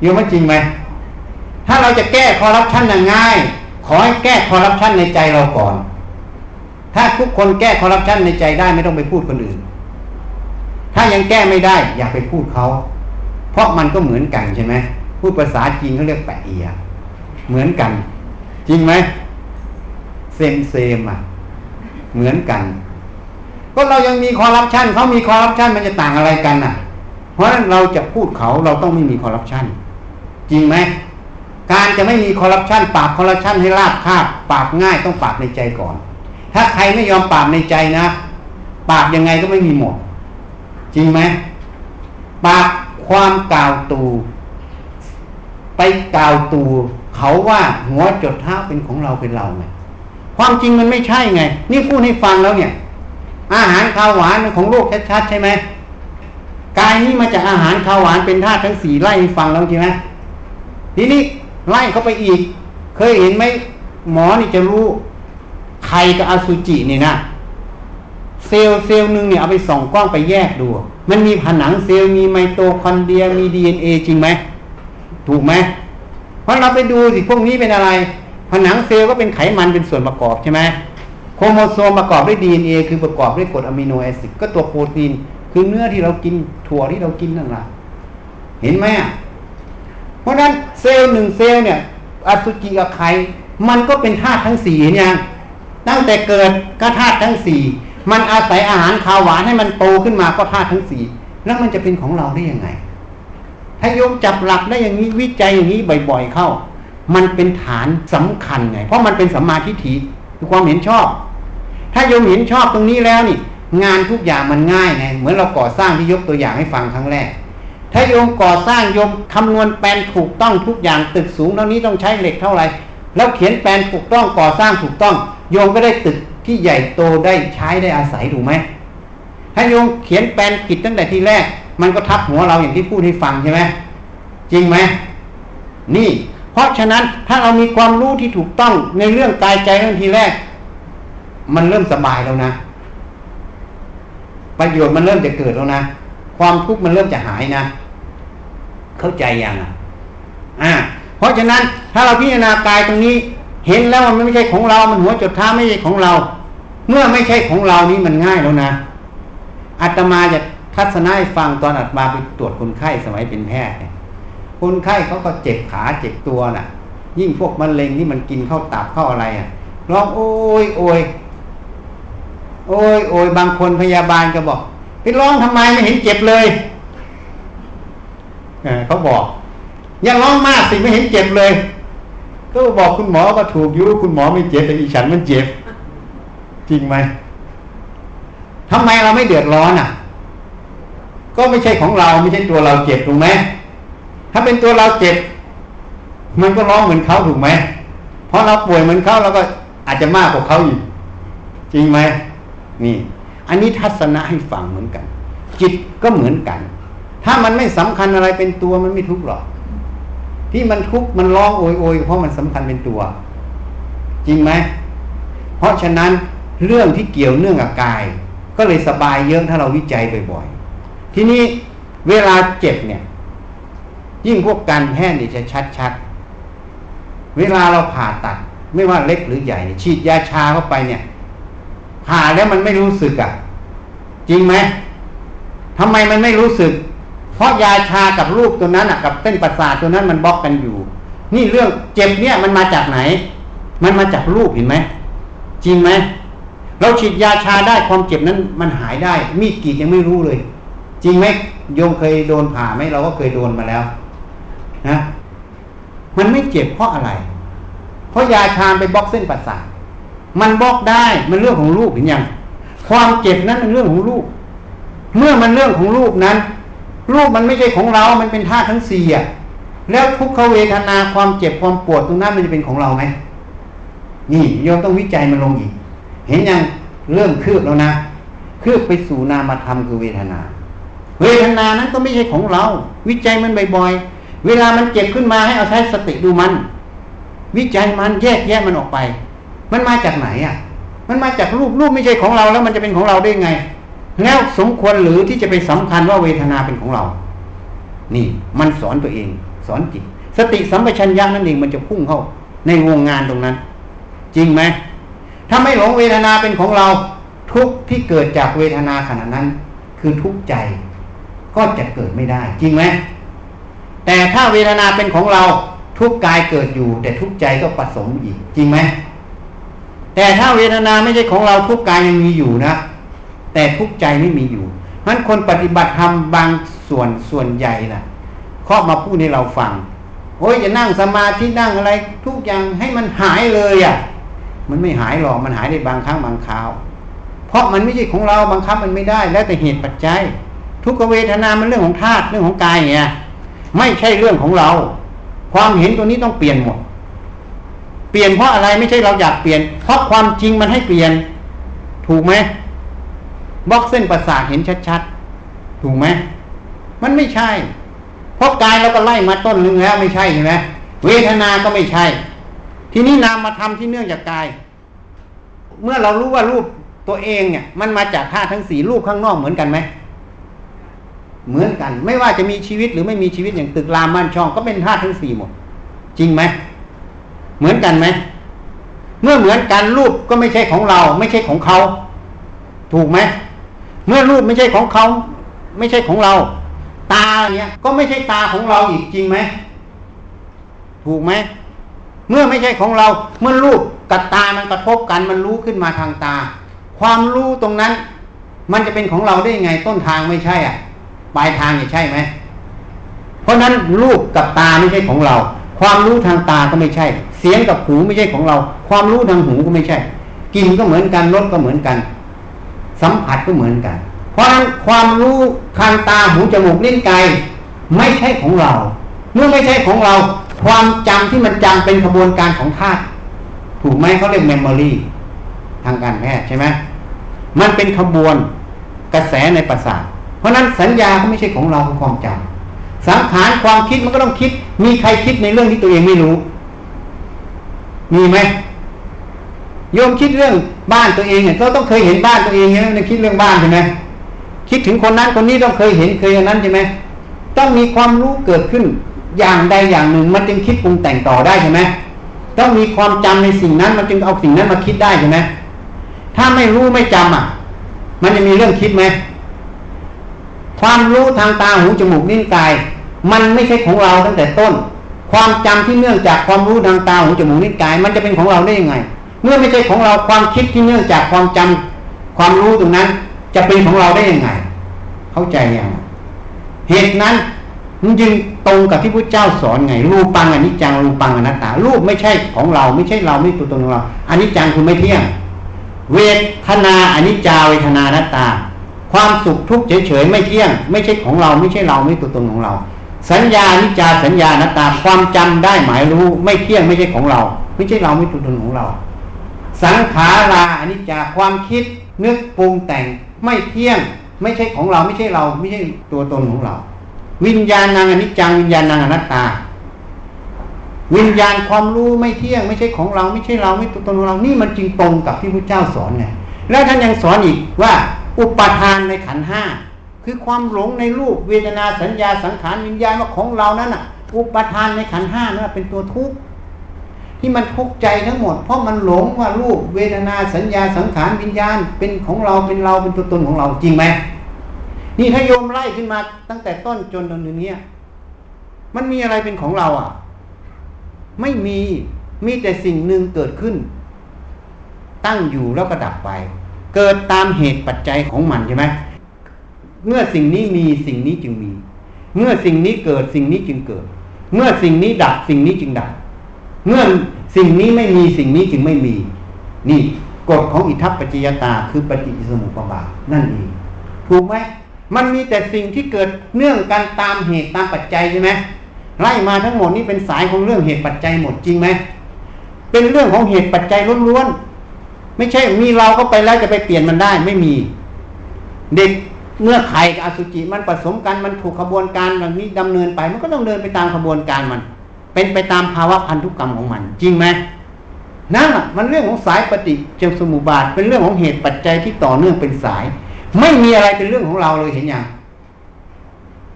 เยอะมันจริงไหมถ้าเราจะแก้คอร์รัปชันง่ายขอให้แก้คอร์รัปชันในใจเราก่อนถ้าทุกคนแก้คอร์รัปชันในใจได้ไม่ต้องไปพูดคนอื่นถ้ายังแก้ไม่ได้อย่าไปพูดเขาเพราะมันก็เหมือนกันใช่ไหมพูดภาษาจีนเขาเรียกแปะเอียเหมือนกันจริงไหมเซมอ่ะเหมือนกันก็เรายังมีคอร์รัปชันเขามีคอร์รัปชันมันจะต่างอะไรกันอ่ะเพราะฉะนั้นเราจะพูดเขาเราต้องไม่มีคอร์รัปชันจริงไหมการจะไม่มีคอร์รัปชันปราบคอร์รัปชันให้ราบคาบปราบง่ายต้องปราบในใจก่อนถ้าใครไม่ยอมปราบในใจนะปราบยังไงก็ไม่มีหมดจริงไหมปราบความกล่าวตูไปกล่าวตูเขาว่าหัวจดเท้าเป็นของเราเป็นเราไงความจริงมันไม่ใช่ไงนี่พูดให้ฟังแล้วเนี่ยอาหารข้าวหวานของโลกชัดๆใช่ไหมกายนี้มาจากอาหารข้าวหวานเป็นธาตุทั้ง4ไล่ให้ฟังแล้วจริงไหมทีนี้ไล่เข้าไปอีกเคยเห็นไหมหมอนี่จะรู้ไข่กับอสุจินี่นะเซลล์นึงเนี่ยเอาไปส่องกล้องไปแยกดูมันมีผนังเซลล์มีไมโตคอนเดรียมี DNA จริงไหมถูกไหมเพราะเราไปดูสิพวกนี้เป็นอะไรผนังเซลล์ก็เป็นไขมันเป็นส่วนประกอบใช่ไหมโครโมโซมประกอบด้วย DNA คือประกอบด้วยกรดอะมิโนแอซิดก็ตัวโปรตีนคือเนื้อที่เรากินถั่วที่เรากินนั่นแหละเห็นไหมเพราะนั้นเซลล์หนึ่งเซลล์เนี่ยอสุจิกับไข่มันก็เป็นธาตุทั้ง4เห็นยังตั้งแต่เกิดก็ธาตุทั้ง4มันอาศัยอาหารข้าวหวานให้มันโตขึ้นมาก็ธาตุทั้ง4แล้วมันจะเป็นของเราได้ยังไงถ้ายกจับหลักได้อย่างนี้วิจัยอย่างนี้บ่อยๆเข้ามันเป็นฐานสำคัญไงเพราะมันเป็นสัมมาทิฏฐิคือความเห็นชอบถ้าโยมเห็นชอบตรงนี้แล้วนี่งานทุกอย่างมันง่ายไงเหมือนเราก่อสร้างที่ยกตัวอย่างให้ฟังครั้งแรกถ้าโยมก่อสร้างโยมคำนวณแปลนถูกต้องทุกอย่างตึกสูงเท่านี้ต้องใช้เหล็กเท่าไหร่แล้วเขียนแปลนถูกต้องก่อสร้างถูกต้องโยมก็ได้ตึกที่ใหญ่โตได้ใช้ได้อาศัยถูกไหมถ้าโยมเขียนแปลนผิดตั้งแต่ทีแรกมันก็ทับหัวเราอย่างที่พูดให้ฟังใช่ไหมจริงไหมนี่เพราะฉะนั้นถ้าเรามีความรู้ที่ถูกต้องในเรื่องกายใจตั้งทีแรกมันเริ่มสบายแล้วนะประโยชน์มันเริ่มจะเกิดแล้วนะความทุกข์มันเริ่มจะหายนะเข้าใจยังเพราะฉะนั้นถ้าเราพิจารณากายตรงนี้เห็นแล้วมันไม่ใช่ของเรามันหัวจดเท้าไม่ใช่ของเราเมื่อไม่ใช่ของเรานี้มันง่ายแล้วนะอาตมาจะทัศนะให้ฟังตอนอาตมาไปตรวจคนไข้สมัยเป็นแพทย์คนไข้เขาก็เจ็บขาเจ็บตัวน่ะยิ่งพวกมะเร็งนี่มันกินเข้าตับเข้าอะไรอ่ะร้องโอ๊ยโอยโอ๊ยโอยบางคนพยาบาลก็บอกไปร้องทำไมไม่เห็นเจ็บเลยเขาบอกอย่าร้องมากสิไม่เห็นเจ็บเลยก็บอกคุณหมอก็ถูกอยู่คุณหมอไม่เจ็บแต่อีฉันมันเจ็บจริงไหมทำไมเราไม่เดือดร้อนอ่ะก็ไม่ใช่ของเราไม่ใช่ตัวเราเจ็บถูกไหมถ้าเป็นตัวเราเจ็บมันก็ร้องเหมือนเขาถูกไหมเพราะเราป่วยเหมือนเขาเราก็อาจจะมากกว่าเขาอีกจริงไหมนี่อันนี้ทัศนะให้ฟังเหมือนกันจิตก็เหมือนกันถ้ามันไม่สำคัญอะไรเป็นตัวมันไม่ทุกข์หรอกที่มันทุกข์มันร้องโอยโอยเพราะมันสำคัญเป็นตัวจริงไหมเพราะฉะนั้นเรื่องที่เกี่ยวเนื่องกับกายก็เลยสบายเยอะถ้าเราวิจัยบ่อยๆทีนี้เวลาเจ็บเนี่ยยิ่งพวกการแพทย์เนี่ยจะชัดๆเวลาเราผ่าตัดไม่ว่าเล็กหรือใหญ่ฉีดยาชาเข้าไปเนี่ยผ่าแล้วมันไม่รู้สึกอ่ะจริงไหมทำไมมันไม่รู้สึกเพราะยาชากับรูปตัวนั้นอ่ะกับเส้นประสาทตัวนั้นมันบล็อกกันอยู่นี่เรื่องเจ็บเนี่ยมันมาจากไหนมันมาจากรูปเห็นไหมจริงไหมเราฉีดยาชาได้ความเจ็บนั้นมันหายได้มีดกรีดยังไม่รู้เลยจริงไหมโยมเคยโดนผ่าไหมเราก็เคยโดนมาแล้วนะมันไม่เจ็บเพราะอะไรเพราะยาชาไปบล็อกเส้นประสาทมันบล็อกได้มันเรื่องของรูปเห็นยังความเจ็บนั้นเป็นเรื่องของรูปเมื่อมันเรื่องของรูปนั้นรูปมันไม่ใช่ของเรามันเป็นธาตุทั้ง4อ่ะแล้วทุกขเวทนาความเจ็บความปวดตรงนั้นมันจะเป็นของเราไหมนี่โยมต้องวิจัยมันลงอีกเห็นยังเริ่มคืบแล้วนะ เคลือบไปสู่นามธรรมคือเวทนาเวทนานั้นก็ไม่ใช่ของเราวิจัยมันบ่อยๆเวลามันเจ็บขึ้นมาให้เอาใช้สติดูมันวิจัยมันแยกแยะมันออกไปมันมาจากไหนอ่ะมันมาจากรูปรูปไม่ใช่ของเราแล้วมันจะเป็นของเราได้ไงแล้วสมควรหรือที่จะไปสำคัญว่าเวทนาเป็นของเรานี่มันสอนตัวเองสอนจิตสติสัมปชัญญะนั่นเองมันจะพุ่งเข้าในวงงานตรงนั้นจริงไหมถ้าไม่หลงเวทนาเป็นของเราทุกข์ที่เกิดจากเวทนาขณะนั้นคือทุกข์ใจก็จะเกิดไม่ได้จริงไหมแต่ถ้าเวทนาเป็นของเราทุกข์กายเกิดอยู่แต่ทุกข์ใจก็ผสมอีกจริงไหมแต่ถ้าเวทนาไม่ใช่ของเราทุกข์กายยังมีอยู่นะแต่ทุกข์ใจไม่มีอยู่นั้นคนปฏิบัติธรรมบางส่วนใหญ่นะข้อมาพูดให้เราฟังโอ้ยจะนั่งสมาธินั่งอะไรทุกอย่างให้มันหายเลยอ่ะมันไม่หายหรอกมันหายได้บางครั้งบางคราวเพราะมันไม่ใช่ของเราบังคับมันไม่ได้แล้วแต่เหตุปัจจัยทุกขเวทนามันเรื่องของธาตุเรื่องของกายเนี่ยไม่ใช่เรื่องของเราความเห็นตัวนี้ต้องเปลี่ยนหมดเปลี่ยนเพราะอะไรไม่ใช่เราอยากเปลี่ยนเพราะความจริงมันให้เปลี่ยนถูกไหมบล็อกเส้นประสาทเห็นชัดๆถูกไหมมันไม่ใช่เพราะกายเราก็ไล่มาต้นนึงแล้วไม่ใช่ใช่ไหมเวทนาก็ไม่ใช่ทีนี้นามธรรมที่เนื่องจากกายเมื่อเรารู้ว่ารูปตัวเองเนี่ยมันมาจากธาตุทั้ง4รูปข้างนอกเหมือนกันไหมเหมือนกันไม่ว่าจะมีชีวิตหรือไม่มีชีวิตอย่างตึกรามบ้านช่องก็เป็นธาตุทั้ง4หมดจริงไหมเหมือนกันไหมเมื่อเหมือนกันรูปก็ไม่ใช่ของเราไม่ใช่ของเขาถูกไหมเมื่อรูปไม่ใช่ของเขาไม่ใช่ของเราตาเนี่ยก็ไม่ใช่ตาของเราอีกจริงไหมถูกไหมเมื่อไม่ใช่ของเราเมื่อรูปกับตามันกระทบกันมันรู้ขึ้นมาทางตาความรู้ตรงนั้นมันจะเป็นของเราได้ยังไงต้นทางไม่ใช่อ่ะปลายทางเนี่ยใช่ไหมเพราะนั้นรูปกับตาไม่ใช่ของเราความรู้ทางตาก็ไม่ใช่เสียงกับหูไม่ใช่ของเราความรู้ทางหูก็ไม่ใช่กลิ่นก็เหมือนกันรสก็เหมือนกันสัมผัสก็เหมือนกันเพราะฉะนั้นความรู้ทางตาหูจมูกลิ้นกายไม่ใช่ของเราเมื่อไม่ใช่ของเราความจำที่มันจำเป็นกระบวนการของธาตุถูกไหมเขาเรียกเมมโมรีทางการแพทย์ใช่ไหมมันเป็นขบวนกระแสในประสาทเพราะนั้นสัญญาก็ไม่ใช่ของเราคือความจำสังขารความคิดมันก็ต้องคิดมีใครคิดในเรื่องที่ตัวเองไม่รู้มีไหมโยมคิดเรื่องบ้านตัวเองเนี่ยก็ต้องเคยเห็นบ้านตัวเองเนี่ยคิดเรื่องบ้านใช่ไหมคิดถึงคนนั้นคนนี้ต้องเคยเห็นเคยอย่างนั้นใช่ไหมต้องมีความรู้เกิดขึ้นอย่างใดอย่างหนึ่งมันจึงคิดปรุงแต่งต่อได้ใช่ไหมต้องมีความจำในสิ่งนั้นมันจึงเอาสิ่งนั้นมาคิดได้ใช่ไหมถ้าไม่รู้ไม่จำอ่ะมันจะมีเรื่องคิดไหมความรู้ทางตาหูจมูกลิ้นกายมันไม่ใช่ของเราตั้งแต่ต้นความจำที่เนื่องจากความรู้ทางตาหูจมูกลิ้นกายมันจะเป็นของเราได้ยังไงเมื่อไม่ใช่ของเราความคิดที่เนื่องจากความจำความรู้ตรงนั้นจะเป็นของเราได้ยังไงเข้าใจยังเหตุนั้นมันจึงตรงกับที่พุทธเจ้าสอนไงรูปังอนิจจังรูปังอนัตตารูปไม่ใช่ของเราไม่ใช่เราไม่ตัวตนของเราอนิจจังคือไม่เที่ยงเวทนาอนิจจาเวทนาอนัตตาความสุขทุกข์เฉยๆไม่เที่ยงไม่ใช่ของเราไม่ใช่เราไม่ตัวตนของเราสัญญาอนิจจาสัญญาอนัตตาความจำได้หมายรู้ไม่เที่ยงไม่ใช่ของเราไม่ใช่เราไม่ตัวตนของเราสังขาราอนิจจาความคิดนึกปรุงแต่งไม่เที่ยงไม่ใช่ของเราไม่ใช่เราไม่ใช่ตัวตนของเราวิญญาณนางอนิจจังวิญญาณนางอนัตตาวิญญาณความรู้ไม่เที่ยงไม่ใช่ของเราไม่ใช่เราไม่ตัวตนของเรานี่มันจึงตรงกับที่พระเจ้าสอนไงแล้วท่านยังสอนอีกว่าอุปาทานในขันธ์5คือความหลงในรูปเวทนาสัญญาสังขารวิญญาณว่าของเรานั้นน่ะอุปาทานในขันธ์5นั้นเป็นตัวทุกข์ที่มันทุกข์ใจทั้งหมดเพราะมันหลงว่ารูปเวทนาสัญญาสังขารวิญญาณเป็นของเราเป็นเราเป็นตัวตนของเราจริงไหมนี่ถ้าโยมไล่ขึ้นมาตั้งแต่ต้นจนถึงนี้มันมีอะไรเป็นของเราอ่ะไม่มีมีแต่สิ่งหนึ่งเกิดขึ้นตั้งอยู่แล้วก็ดับไปเกิดตามเหตุปัจจัยของมันใช่ไหมเมื่อสิ่งนี้มีสิ่งนี้จึงมีเมื่อสิ่งนี้เกิดสิ่งนี้จึงเกิดเมื่อสิ่งนี้ดับสิ่งนี้จึงดับเมื่อสิ่งนี้ไม่มีสิ่งนี้จึงไม่มีนี่กฎของอิทัปปัจจยตาคือปฏิจจสมุปบาทนั่นเองถูกไหมมันมีแต่สิ่งที่เกิดเนื่องกันตามเหตุตามปัจจัยใช่ไหมไล่มาทั้งหมดนี่เป็นสายของเรื่องเหตุปัจจัยหมดจริงไหมเป็นเรื่องของเหตุปัจจัยล้วนๆไม่ใช่มีเราก็ไปแล้วจะไปเปลี่ยนมันได้ไม่มี เด็กเมื่อไข่กับอสุจิมันผสมกันมันถูกขบวนการแบบนี้ดำเนินไปมันก็ต้องเดินไปตามขบวนการมันเป็นไปตามภาวะพันธุกรรมของมันจริงไหมนั่นอ่ะมันเรื่องของสายปฏิจจสมุปบาทเป็นเรื่องของเหตุปัจจัยที่ต่อเนื่องเป็นสายไม่มีอะไรเป็นเรื่องของเราเลยเห็นอย่าง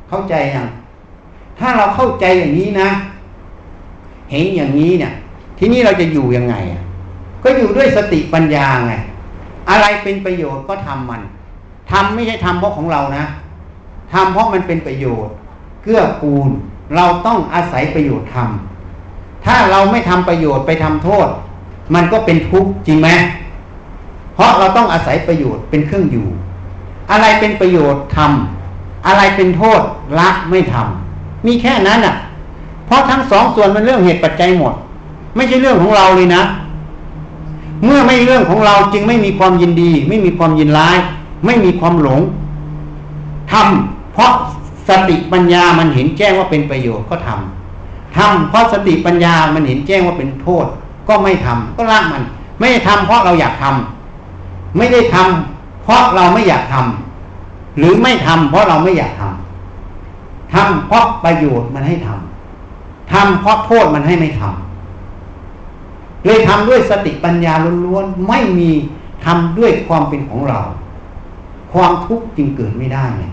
เข้าใจอย่างถ้าเราเข้าใจอย่างนี้นะเห็นอย่างนี้เนี่ยทีนี้เราจะอยู่ยังไงก็อยู่ด้วยสติปัญญาไงอะไรเป็นประโยชน์ก็ทำมันทำไม่ใช่ทำเพราะของเรานะทำเพราะมันเป็นประโยชน์เกื้อกูลเราต้องอาศัยประโยชน์ทำถ้าเราไม่ทำประโยชน์ไปทำโทษมันก็เป็นทุกข์จริงไหมเพราะเราต้องอาศัยประโยชน์เป็นเครื่องอยู่อะไรเป็นประโยชน์ทำอะไรเป็นโทษละไม่ทำมีแค่นั้นอ่ะเพราะทั้งสองส่วนมันเรื่องเหตุปัจจัยหมดไม่ใช่เรื่องของเราเลยนะเมื่อไม่เรื่องของเราจึงไม่มีความยินดีไม่มีความยินร้ายไม่มีความหลงทำเพราะสติปัญญามันเห็นแจ้งว่าเป็นประโยชน์ก็ทำเพราะสติปัญญามันเห็นแจ้งว่าเป็นโทษก็ไม่ทำก็ละมันไม่ได้ทำเพราะเราอยากทำไม่ได้ทำเพราะเราไม่อยากทำหรือไม่ทำเพราะเราไม่อยากทำทำเพราะประโยชน์มันให้ทำทำเพราะโทษมันให้ไม่ทำเลยทำด้วยสติปัญญาล้วนๆไม่มีทำด้วยความเป็นของเราความทุกข์จึงเกิดไม่ได้ไง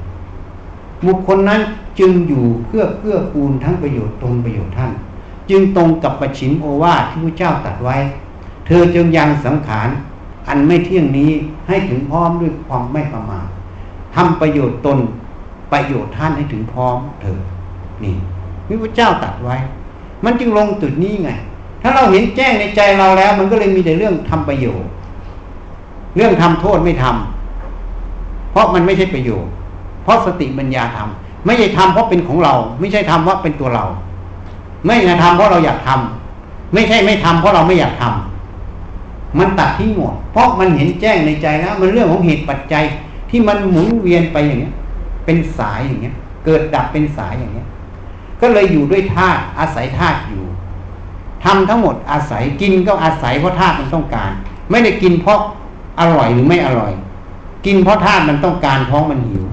บุคคลนั้นจึงอยู่เพื่อกูลทั้งประโยชน์ตนประโยชน์ท่านจึงตรงกับปฉิมโอวาทที่พระเจ้าตรัสไว้เธอจงยังสังขารอันไม่เที่ยงนี้ให้ถึงพร้อมด้วยความไม่ประมาททำประโยชน์ตนประโยชน์ท่านให้ถึงพร้อมเธอนี่พระเจ้าตรัสไว้มันจึงลงจุดนี้ไงถ้าเราเห็นแจ้งในใจเราแล้วมันก็เลยมีแต่เรื่องทำประโยชน์เรื่องทำโทษไม่ทำเพราะมันไม่ใช่ประโยชน์เพราะสติปัญญาทำไม่ใช่ทำเพราะเป็นของเราไม่ใช่ทำว่าเป็นตัวเราไม่ใช่ทำเพราะเราอยากทำไม่ใช่ไม่ทำเพราะเราไม่อยากทำมันตัดทิ้งหมดเพราะมันเห็นแจ้งในใจแล้วมันเรื่องของเหตุปัจจัยที่มันหมุนเวียนไปอย่างนี้เป็นสายอย่างนี้เกิดดับเป็นสายอย่างนี้ก็เลยอยู่ด้วยธาตุอาศัยธาตุอยู่ทำทั้งหมดอาศัยกินก็อาศัยเพราะธาตุมันต้องการไม่ได้กินเพราะอร่อยหรือไม่อร่อยกินเพราะธาตุมันต้องการท้องมันหิว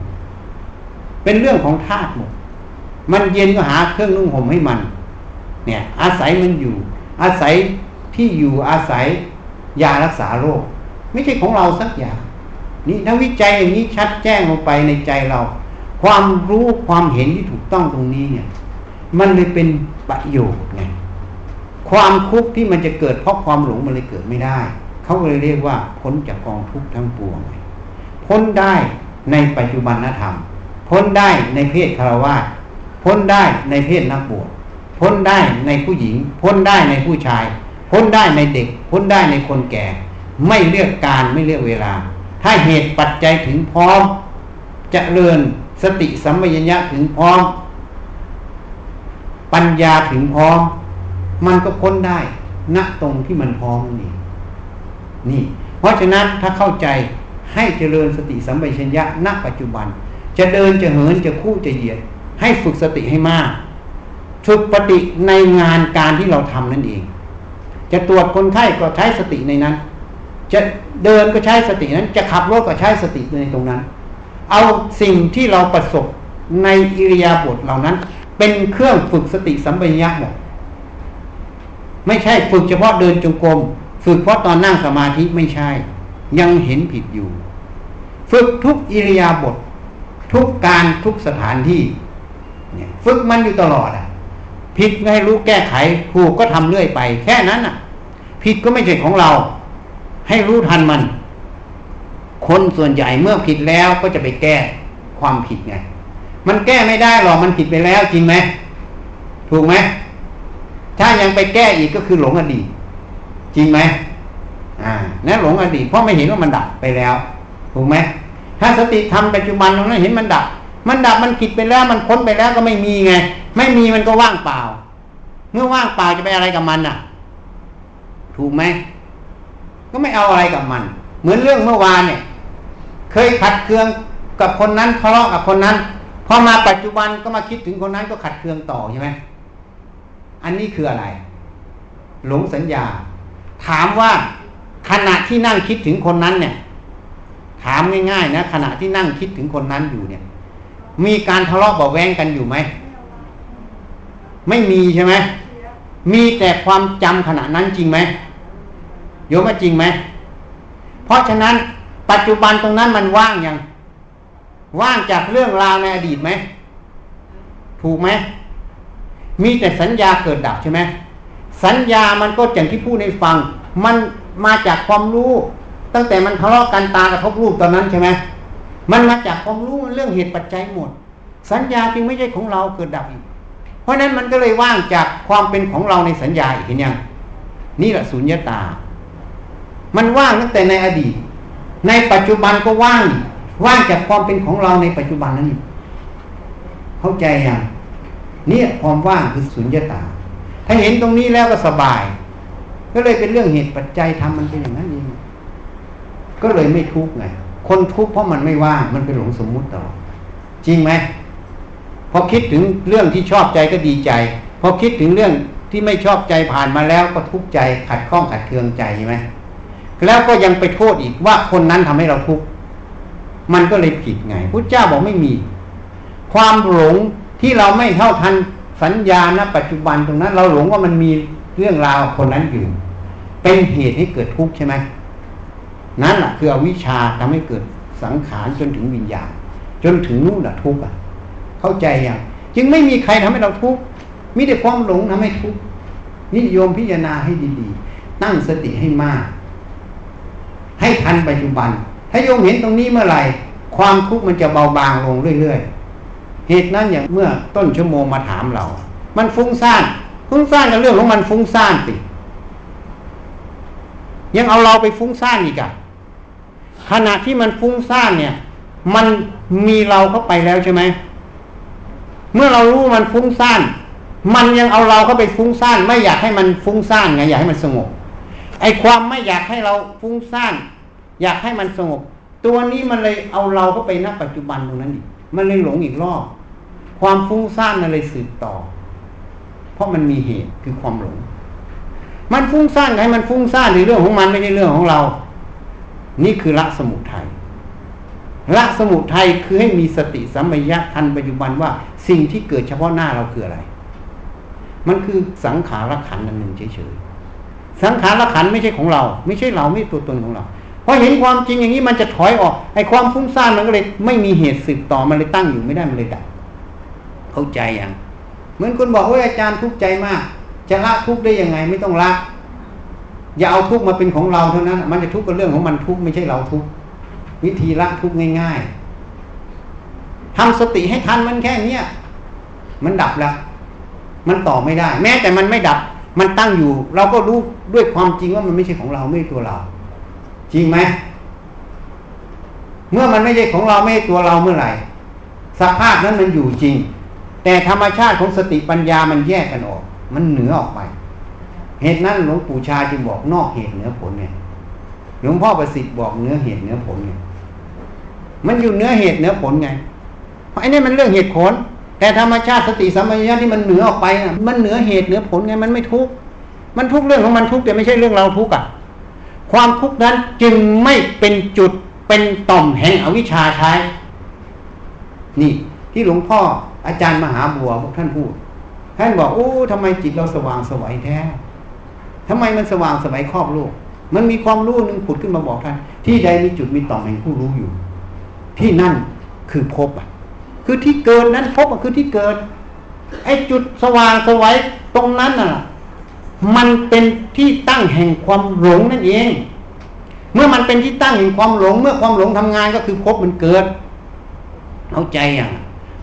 เป็นเรื่องของธาตุหมดมันเย็นก็หาเครื่องนุ่งห่มให้มันเนี่ยอาศัยมันอยู่อาศัยที่อยู่อาศัยยารักษาโรคไม่ใช่ของเราสักอย่างนี่ถ้าวิจัยอย่างนี้ชัดแจ้งลงไปในใจเราความรู้ความเห็นที่ถูกต้องตรงนี้เนี่ยมันเลยเป็นประโยชน์ไงความทุกข์ที่มันจะเกิดเพราะความหลงมันเลยเกิดไม่ได้เขาเลยเรียกว่าพ้นจากกองทุกข์ทั้งปวงพ้นได้ในปัจจุบันธรรมพ้นได้ในเพศฆราวาสพ้นได้ในเพศนักบวชพ้นได้ในผู้หญิงพ้นได้ในผู้ชายพ้นได้ในเด็กพ้นได้ในคนแก่ไม่เลือกการไม่เลือกเวลาถ้าเหตุปัจจัยถึงพร้อมเจริญสติสัมปชัญญะถึงพร้อมปัญญาถึงพร้อมมันก็พ้นได้ณตรงที่มันพร้อมนี่เพราะฉะนั้นถ้าเข้าใจให้เจริญสติสัมปชัญญะณปัจจุบันจะเดินจะเหินจะคู่จะเหยียดให้ฝึกสติให้มากฝึกปฏิในงานการที่เราทำนั่นเองจะตรวจคนไข้ก็ใช้สติในนั้นจะเดินก็ใช้สตินั้นจะขับรถก็ใช้สติในตรงนั้นเอาสิ่งที่เราประสบในอิริยาบถเหล่านั้นเป็นเครื่องฝึกสติสัมปชัญญะหมดไม่ใช่ฝึกเฉพาะเดินจงกรมฝึกเพราะตอนนั่งสมาธิไม่ใช่ยังเห็นผิดอยู่ฝึกทุกอิริยาบถทุกการทุกสถานที่เนี่ยฝึกมันอยู่ตลอดอ่ะผิดก็ให้รู้แก้ไขถูกก็ทำเรื่อยไปแค่นั้นอ่ะผิดก็ไม่ใช่ของเราให้รู้ทันมันคนส่วนใหญ่เมื่อผิดแล้วก็จะไปแก้ความผิดไงมันแก้ไม่ได้หรอกมันผิดไปแล้วจริงไหมถูกไหมถ้ายังไปแก้อีกก็คือหลงอดีตจริงไหมนั่นหลงอดีตเพราะไม่เห็นว่ามันดับไปแล้วถูกไหมถ้าสติทำปัจจุบันตรงนั้นเห็นมันดับมันผิดไปแล้วมันพ้นไปแล้วก็ไม่มีไงไม่มีมันก็ว่างเปล่าเมื่อว่างเปล่าจะไปอะไรกับมันน่ะถูกไหมก็ไม่เอาอะไรกับมันเหมือนเรื่องเมื่อวานเนี่ยเคยขัดเคืองกับคนนั้นทะเลาะกับคนนั้นพอมาปัจจุบันก็มาคิดถึงคนนั้นก็ขัดเคืองต่อใช่ไหมอันนี้คืออะไรหลงสัญญาถามว่าขณะที่นั่งคิดถึงคนนั้นเนี่ย ถามง่ายๆนะขณะที่นั่งคิดถึงคนนั้นอยู่เนี่ยมีการทะเลาะเบาแว้งกันอยู่ไหมไม่มีใช่ไหมมีแต่ความจำขณะนั้นจริงไหมโยมว่าจริงไหมเพราะฉะนั้นปัจจุบันตรงนั้นมันว่างยังว่างจากเรื่องราวในอดีตไหมถูกไหมมีแต่สัญญาเกิดดับใช่ไหมสัญญามันก็อย่างที่พูดในฟังมันมาจากความรู้ตั้งแต่มันทะเลาะกันตากระทบรูปตอนนั้นใช่ไหมมันมาจากความรู้มันเรื่องเหตุปัจจัยหมดสัญญาจึงไม่ใช่ของเราเกิดดับอีกเพราะนั้นมันก็เลยว่างจากความเป็นของเราในสัญญาอีกเห็นยังนี่แหละสุญญตามันว่างตั้งแต่ในอดีตในปัจจุบันก็ว่างจากความเป็นของเราในปัจจุบันนั่นนี่เข้าใจยังเนี่ยความว่างคือสุญญตาถ้าเห็นตรงนี้แล้วก็สบายก็เลยเป็นเรื่องเหตุปัจจัยทำมันเป็นอย่างนั้นเองก็เลยไม่ทุกข์ไงคนทุกข์เพราะมันไม่ว่างมันเป็นหลงสมมุติตลอดจริงไหมพอคิดถึงเรื่องที่ชอบใจก็ดีใจพอคิดถึงเรื่องที่ไม่ชอบใจผ่านมาแล้วก็ทุกข์ใจขัดข้องขัดเคืองใจใช่ไหมแล้วก็ยังไปโทษอีกว่าคนนั้นทำให้เราทุกข์มันก็เลยผิดไงพุทธเจ้าบอกไม่มีความหลงที่เราไม่เท่าทันสัญญาณปัจจุบันตรงนั้นเราหลงว่ามันมีเรื่องราวคนนั้นอยู่เป็นเหตุให้เกิดทุกข์ใช่ไหมนั่นแหละคืออวิชชาทำให้เกิดสังขารจนถึงวิญญาณจนถึงนู่นแหละทุกข์อ่ะเข้าใจยังจึงไม่มีใครทำให้เราทุกข์มิได้ความหลงทำให้ทุกข์นิยมพิจารณาให้ดีๆตั้งสติให้มากให้ทันปัจจุบันถ้าโยมเห็นตรงนี้เมื่อไหร่ความทุกข์มันจะเบาบางลงเรื่อยๆเหตุนั้นอย่างเมื่อต้นชั่วโมงมาถามเรามันฟุ้งซ่านฟุ้งซ่านกับเรื่องของมันฟุ้งซ่านสิยังเอาเราไปฟุ้งซ่านอีกอ่ะขณะที่มันฟุ้งซ่านเนี่ยมันมีเราเข้าไปแล้วใช่ไหมเมื่อเรารู้มันฟุ้งซ่านมันยังเอาเราเข้าไปฟุ้งซ่านไม่อยากให้มันฟุ้งซ่านไงอยากให้มันสงบไอ้ความไม่อยากให้เราฟุ้งซ่านอยากให้มันสงบตัวนี้มันเลยเอาเราเข้าไปณปัจจุบันตรงนั้นอีกมันเลยหลงอีกรอบความฟุ้งซ่านมันเลยสืบต่อเพราะมันมีเหตุคือความหลงมันฟุ้งซ่านให้มันฟุ้งซ่านในเรื่องของมันไม่ใช่เรื่องของเรานี่คือละสมุทัยละสมุทัยคือให้มีสติสัมปชัญญะทันปัจจุบันว่าสิ่งที่เกิดเฉพาะหน้าเราคืออะไรมันคือสังขารขันธ์อันหนึ่งเฉยๆสังขารขันธ์ไม่ใช่ของเราไม่ใช่เราไม่ตัวตนของเราพอเห็นความจริงอย่างนี้มันจะถอยออกไอ้ความฟุ้งซ่านมันก็เลยไม่มีเหตุสืบต่อมันเลยตั้งอยู่ไม่ได้มันเลยดับเข้าใจยังเหมือนคนบอกว่าอาจารย์ทุกข์ใจมากจะละทุกข์ได้ยังไงไม่ต้องละอย่าเอาทุกข์มาเป็นของเราเท่านั้นมันจะทุกข์กับเรื่องของมันทุกข์ไม่ใช่เราทุกข์วิธีละทุกข์ง่ายๆทำสติให้ทันมันแค่เนี้ยมันดับแล้วมันต่อไม่ได้แม้แต่มันไม่ดับมันตั้งอยู่เราก็รู้ด้วยความจริงว่ามันไม่ใช่ของเราไม่ใช่ตัวเราจริงไหมเมื่อมันไม่ใช่ของเราไม่ใช่ตัวเราเมื่อไหร่สภาพนั้นมันอยู่จริงแต่ธรรมชาติของสติปัญญามันแยกกันออกมันเหนือออกไปเหตุนั้นหลวงปู่ชาจึงบอกนอกเหตุเหนือผลเนี่ยหลวงพ่อประสิทธิ์บอกเหนือเหตุเหนือผลเนี่ยมันอยู่เหนือเหตุเหนือผลไงเพราะไอ้นี่มันเรื่องเหตุผลแต่ธรรมชาติสติสัมปชัญญะที่มันเหนือออกไปน่ะมันเหนือเหตุเหนือผลไงมันไม่ทุกข์มันทุกข์เรื่องของมันทุกข์แต่ไม่ใช่เรื่องเราทุกข์อ่ะความทุกข์นั้นจึงไม่เป็นจุดเป็นต่อมแห่งอวิชชาใช้นี่ที่หลวงพ่ออาจารย์มหาบัวพวกท่านพูดท่านบอกโอ้ทำไมจิตเราสว่างสวยแท้ทำไมมันสว่างสวยครอบโลกมันมีความรู้นึงผุดขึ้นมาบอกท่านที่ใดมีจุดมีต่อมแห่งผู้รู้อยู่ที่นั่นคือภพอ่ะคือที่เกิดนั้นภพอ่ะคือที่เกิดไอ้จุดสว่างสวยตรงนั้นน่ะมันเป็นที่ตั้งแห่งความหลงนั่นเองเมื่อมันเป็นที่ตั้งแห่งความหลงเมื่อความหลงทำงานก็คือภพมันเกิดเข้าใจอย่าง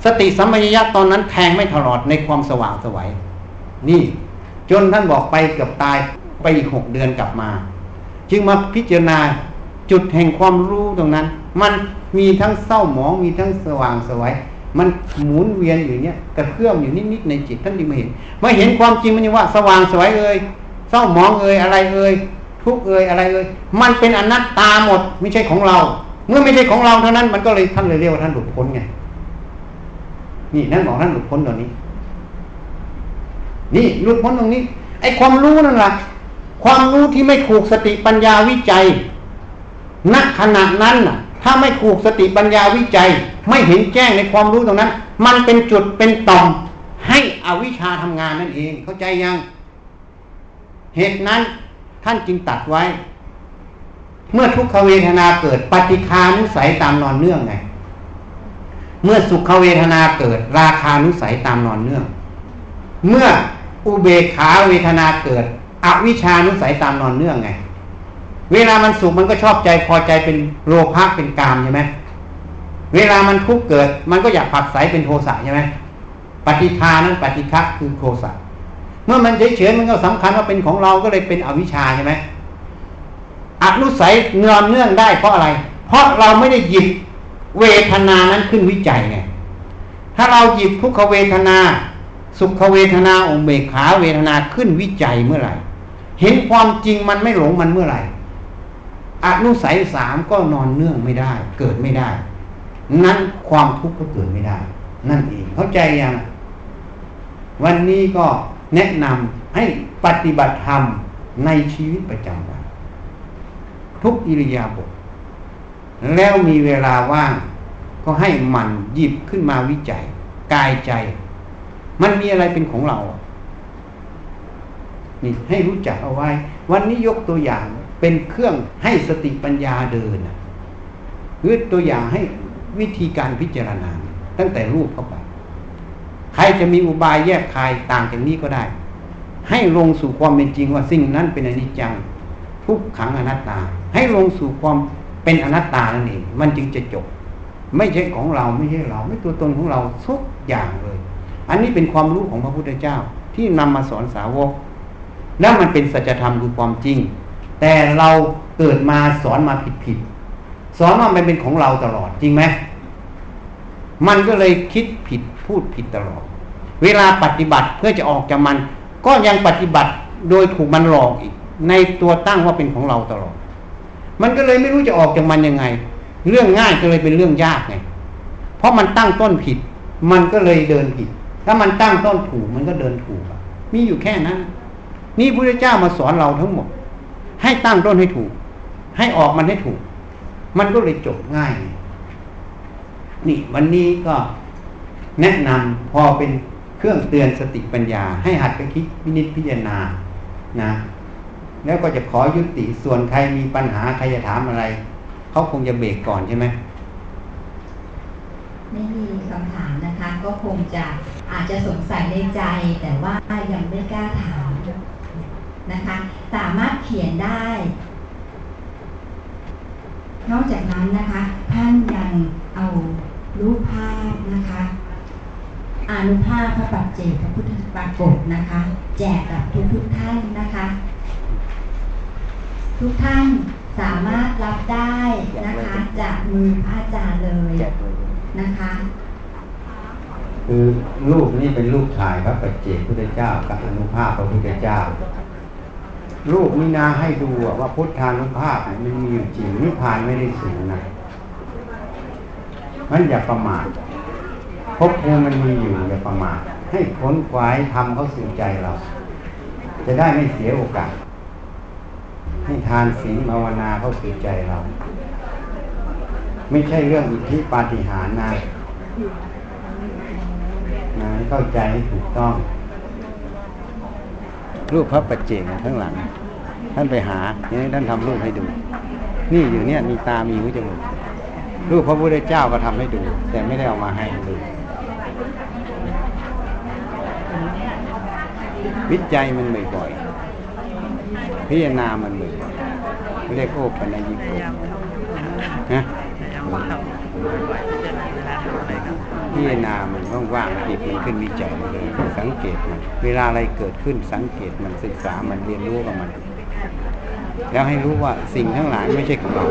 สติสัมปชัญญะตอนนั้นแทงไม่ถลอดในความสว่างสวยนี่จนท่านบอกไปเกือบตายไปอีก6เดือนกลับมาจึงมาพิจารณาจุดแห่งความรู้ตรงนั้นมันมีทั้งเศร้าหมองมีทั้งสว่างสวยมันหมุนเวียนอยู่เนี้ยกระเพื่อมอยู่นิดๆในจิตท่านจึงมาเห็นมาเห็นความจริงมันว่าสว่างสวยเอ่ยเศร้าหมองเอ่ยอะไรเอ่ยทุกข์เอ่ยอะไรเอ่ยมันเป็นอนัตตาหมดไม่ใช่ของเราเมื่อไม่ใช่ของเราเท่านั้นมันก็เลยท่านเลยเรียกว่าท่านหลุดพ้นไงนี่นั่นบอกท่านหลุดพ้นตรงนี้นี่หลุดพ้นตรงนี้ไอ้ความรู้นั่นแหละความรู้ที่ไม่ถูกสติปัญญาวิจัยณขณะนั้นน่ะ ถ้าไม่ถูกสติปัญญาวิจัยไม่เห็นแจ้งในความรู้ตรงนั้นมันเป็นจุดเป็นต่อมให้อวิชชาทำงานนั่นเองเข้าใจยังเหตุนั้นท่านจึงตัดไว้เมื่อทุกขเวทนาเกิดปฏิฆานุสัยตามนอนเนื่องไงเมื่อสุขเวทนาเกิดราคานุสัยตามนอนเนื่องเมื่ออุเบกขาเวทนาเกิดอวิชชานุสัยตามนอนเนื่องไงเวลามันสุขมันก็ชอบใจพอใจเป็นโลภะเป็นกามใช่ไหมเวลามันทุกข์เกิดมันก็อยากผักใสเป็นโทสะใช่ไหมปฏิฆานั้นปฏิฆะคือโทสะเมื่อมันเฉยๆมันก็สำคัญว่าเป็นของเราก็เลยเป็นอวิชชาใช่ไหมอนุสัยนอนเนื่องได้เพราะอะไรเพราะเราไม่ได้หยิบเวทนานั้นขึ้นวิจัยไงถ้าเราหยิบทุกขเวทนาสุขเวทนาอุเบกขาเวทนาขึ้นวิจัยเมื่อไหร่เห็นความจริงมันไม่หลงมันเมื่อไหร่อนุสัยสามก็นอนเนื่องไม่ได้เกิดไม่ได้นั้นความทุกข์ก็เกิดไม่ได้นั่นเองเข้าใจยังวันนี้ก็แนะนำให้ปฏิบัติธรรมในชีวิตประจำวันทุกอิริยาบถแล้วมีเวลาว่างก็ให้มันหยิบขึ้นมาวิจัยกายใจมันมีอะไรเป็นของเรานี่ให้รู้จักเอาไว้วันนี้ยกตัวอย่างเป็นเครื่องให้สติปัญญาเดินหรือตัวอย่างให้วิธีการพิจารณาตั้งแต่รูปเข้าไปใครจะมีอุบายแยกคายต่างจากนี้ก็ได้ให้ลงสู่ความเป็นจริงว่าสิ่งนั้นเป็นอนิจจังทุกขังอนัตตาให้ลงสู่ความเป็นอนัตตานั่นเองมันจึงจะจบไม่ใช่ของเราไม่ใช่เราไม่ตัวตนของเราทุกอย่างเลยอันนี้เป็นความรู้ของพระพุทธเจ้าที่นำมาสอนสาวกแล้วมันเป็นสัจธรรมคือความจริงแต่เราเกิดมาสอนมาผิดๆสอนว่ามันเป็นของเราตลอดจริงไหมมันก็เลยคิดผิดพูดผิดตลอดเวลาปฏิบัติเพื่อจะออกจากมันก็ยังปฏิบัติโดยถูกมันหลอกอีกในตัวตั้งว่าเป็นของเราตลอดมันก็เลยไม่รู้จะออกจากมันยังไงเรื่องง่ายก็เลยเป็นเรื่องยากไงเพราะมันตั้งต้นผิดมันก็เลยเดินผิดถ้ามันตั้งต้นถูกมันก็เดินถูกมีอยู่แค่นั้นนี่พระพุทธเจ้ามาสอนเราทั้งหมดให้ตั้งต้นให้ถูกให้ออกมันให้ถูกมันก็เลยจบง่ายนี่วันนี้ก็แนะนำพอเป็นเครื่องเตือนสติปัญญาให้หัดไปคิดวินิจพิจารณานะแล้วก็จะขอยุติส่วนใครมีปัญหาใครจะถามอะไรเขาคงจะเบรกก่อนใช่ไหมไม่มีคำถามนะคะก็คงจะอาจจะสงสัยในใจแต่ว่ายังไม่กล้าถามนะคะสามารถเขียนได้นอกจากนั้นนะคะท่านยังเอารูปภาพนะคะอานุภาพพระปัจเจกพระพุทธปรากฏนะคะแจกกับทุกท่านนะคะทุกท่านสามารถรับได้นะคะจากมือพระอาจารย์เลยนะคะคือรูปนี้เป็นรูปถ่ายพระปัจเจกพุทธเจ้ากับอานุภาพพระพุทธเจ้ารูปนี้นะให้ดูว่าพุทธานุภาพมันมีอยู่จริงนิพพานไม่ได้สูญนะมันอย่าประมาทภพภูมิมันมีอยู่อย่าประมาทให้ค้นคว้าทำเข้าสู่ใจเราจะได้ไม่เสียโอกาสให้ทานศีลภาวนาเข้าสู่ใจเราไม่ใช่เรื่องอิทธิปาฏิหาริย์นะเข้าใจให้ถูกต้องรูปพระปัจเจกข้างหลังท่านไปหาเนี่ยท่านทำรูปให้ดูนี่อยู่เนี่ยมีตามีหูจมูกรูปพระพุทธเจ้าก็ทำให้ดูแต่ไม่ได้เอามาให้ดูวิจัยมันบ่อยๆพิจารณามันบ่อยๆเรียกโอปัญญิโกนะพิจารณามันว่างๆจิตมันขึ้นวิจัยมันสังเกตมันเวลาอะไรเกิดขึ้นสังเกตมันศึกษามันเรียนรู้กับมันแล้วให้รู้ว่าสิ่งทั้งหลายไม่ใช่ของเรา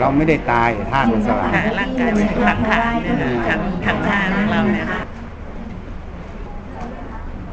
เราไม่ได้ตายธาตุมันสลายร่างกายเป็นสังขารขันธ์ธาตุของเราเนี่ย